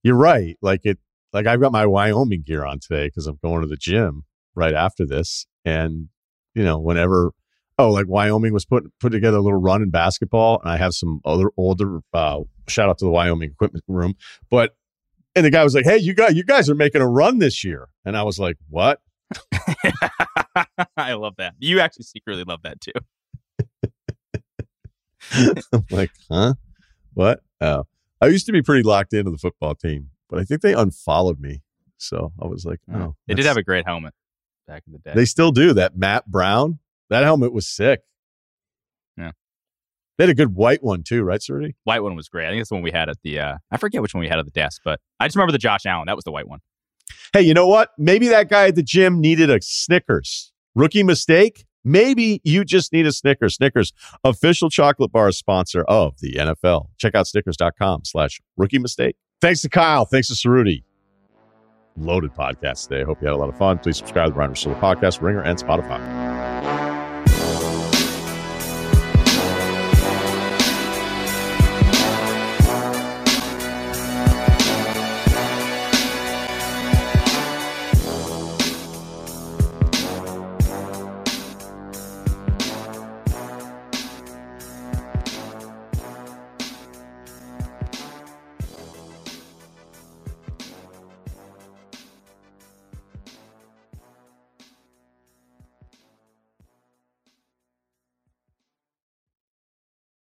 you're right. Like it, like I've got my Wyoming gear on today because I'm going to the gym right after this. And, you know, whenever, oh, like Wyoming was put put together a little run in basketball, and I have some other older uh, shout out to the Wyoming equipment room. But and the guy was like, "Hey, you guys, you guys are making a run this year," and I was like, "What?" I love that. You actually secretly love that too. I'm like, huh? What? Oh, I used to be pretty locked into the football team, but I think they unfollowed me, so I was like, "Oh." They did have a great helmet back in the day. They still do. That Matt Brown. That helmet was sick. Yeah. They had a good white one too, right, Cerruti? White one was great. I think that's the one we had at the, uh, I forget which one we had at the desk, but I just remember the Josh Allen. That was the white one. Hey, you know what? Maybe that guy at the gym needed a Snickers. Rookie mistake? Maybe you just need a Snickers. Snickers, official chocolate bar sponsor of the N F L. Check out Snickers.com slash rookie mistake. Thanks to Kyle. Thanks to Cerruti. Loaded podcast today. I hope you had a lot of fun. Please subscribe to the Ryen Russillo Podcast, Ringer, and Spotify.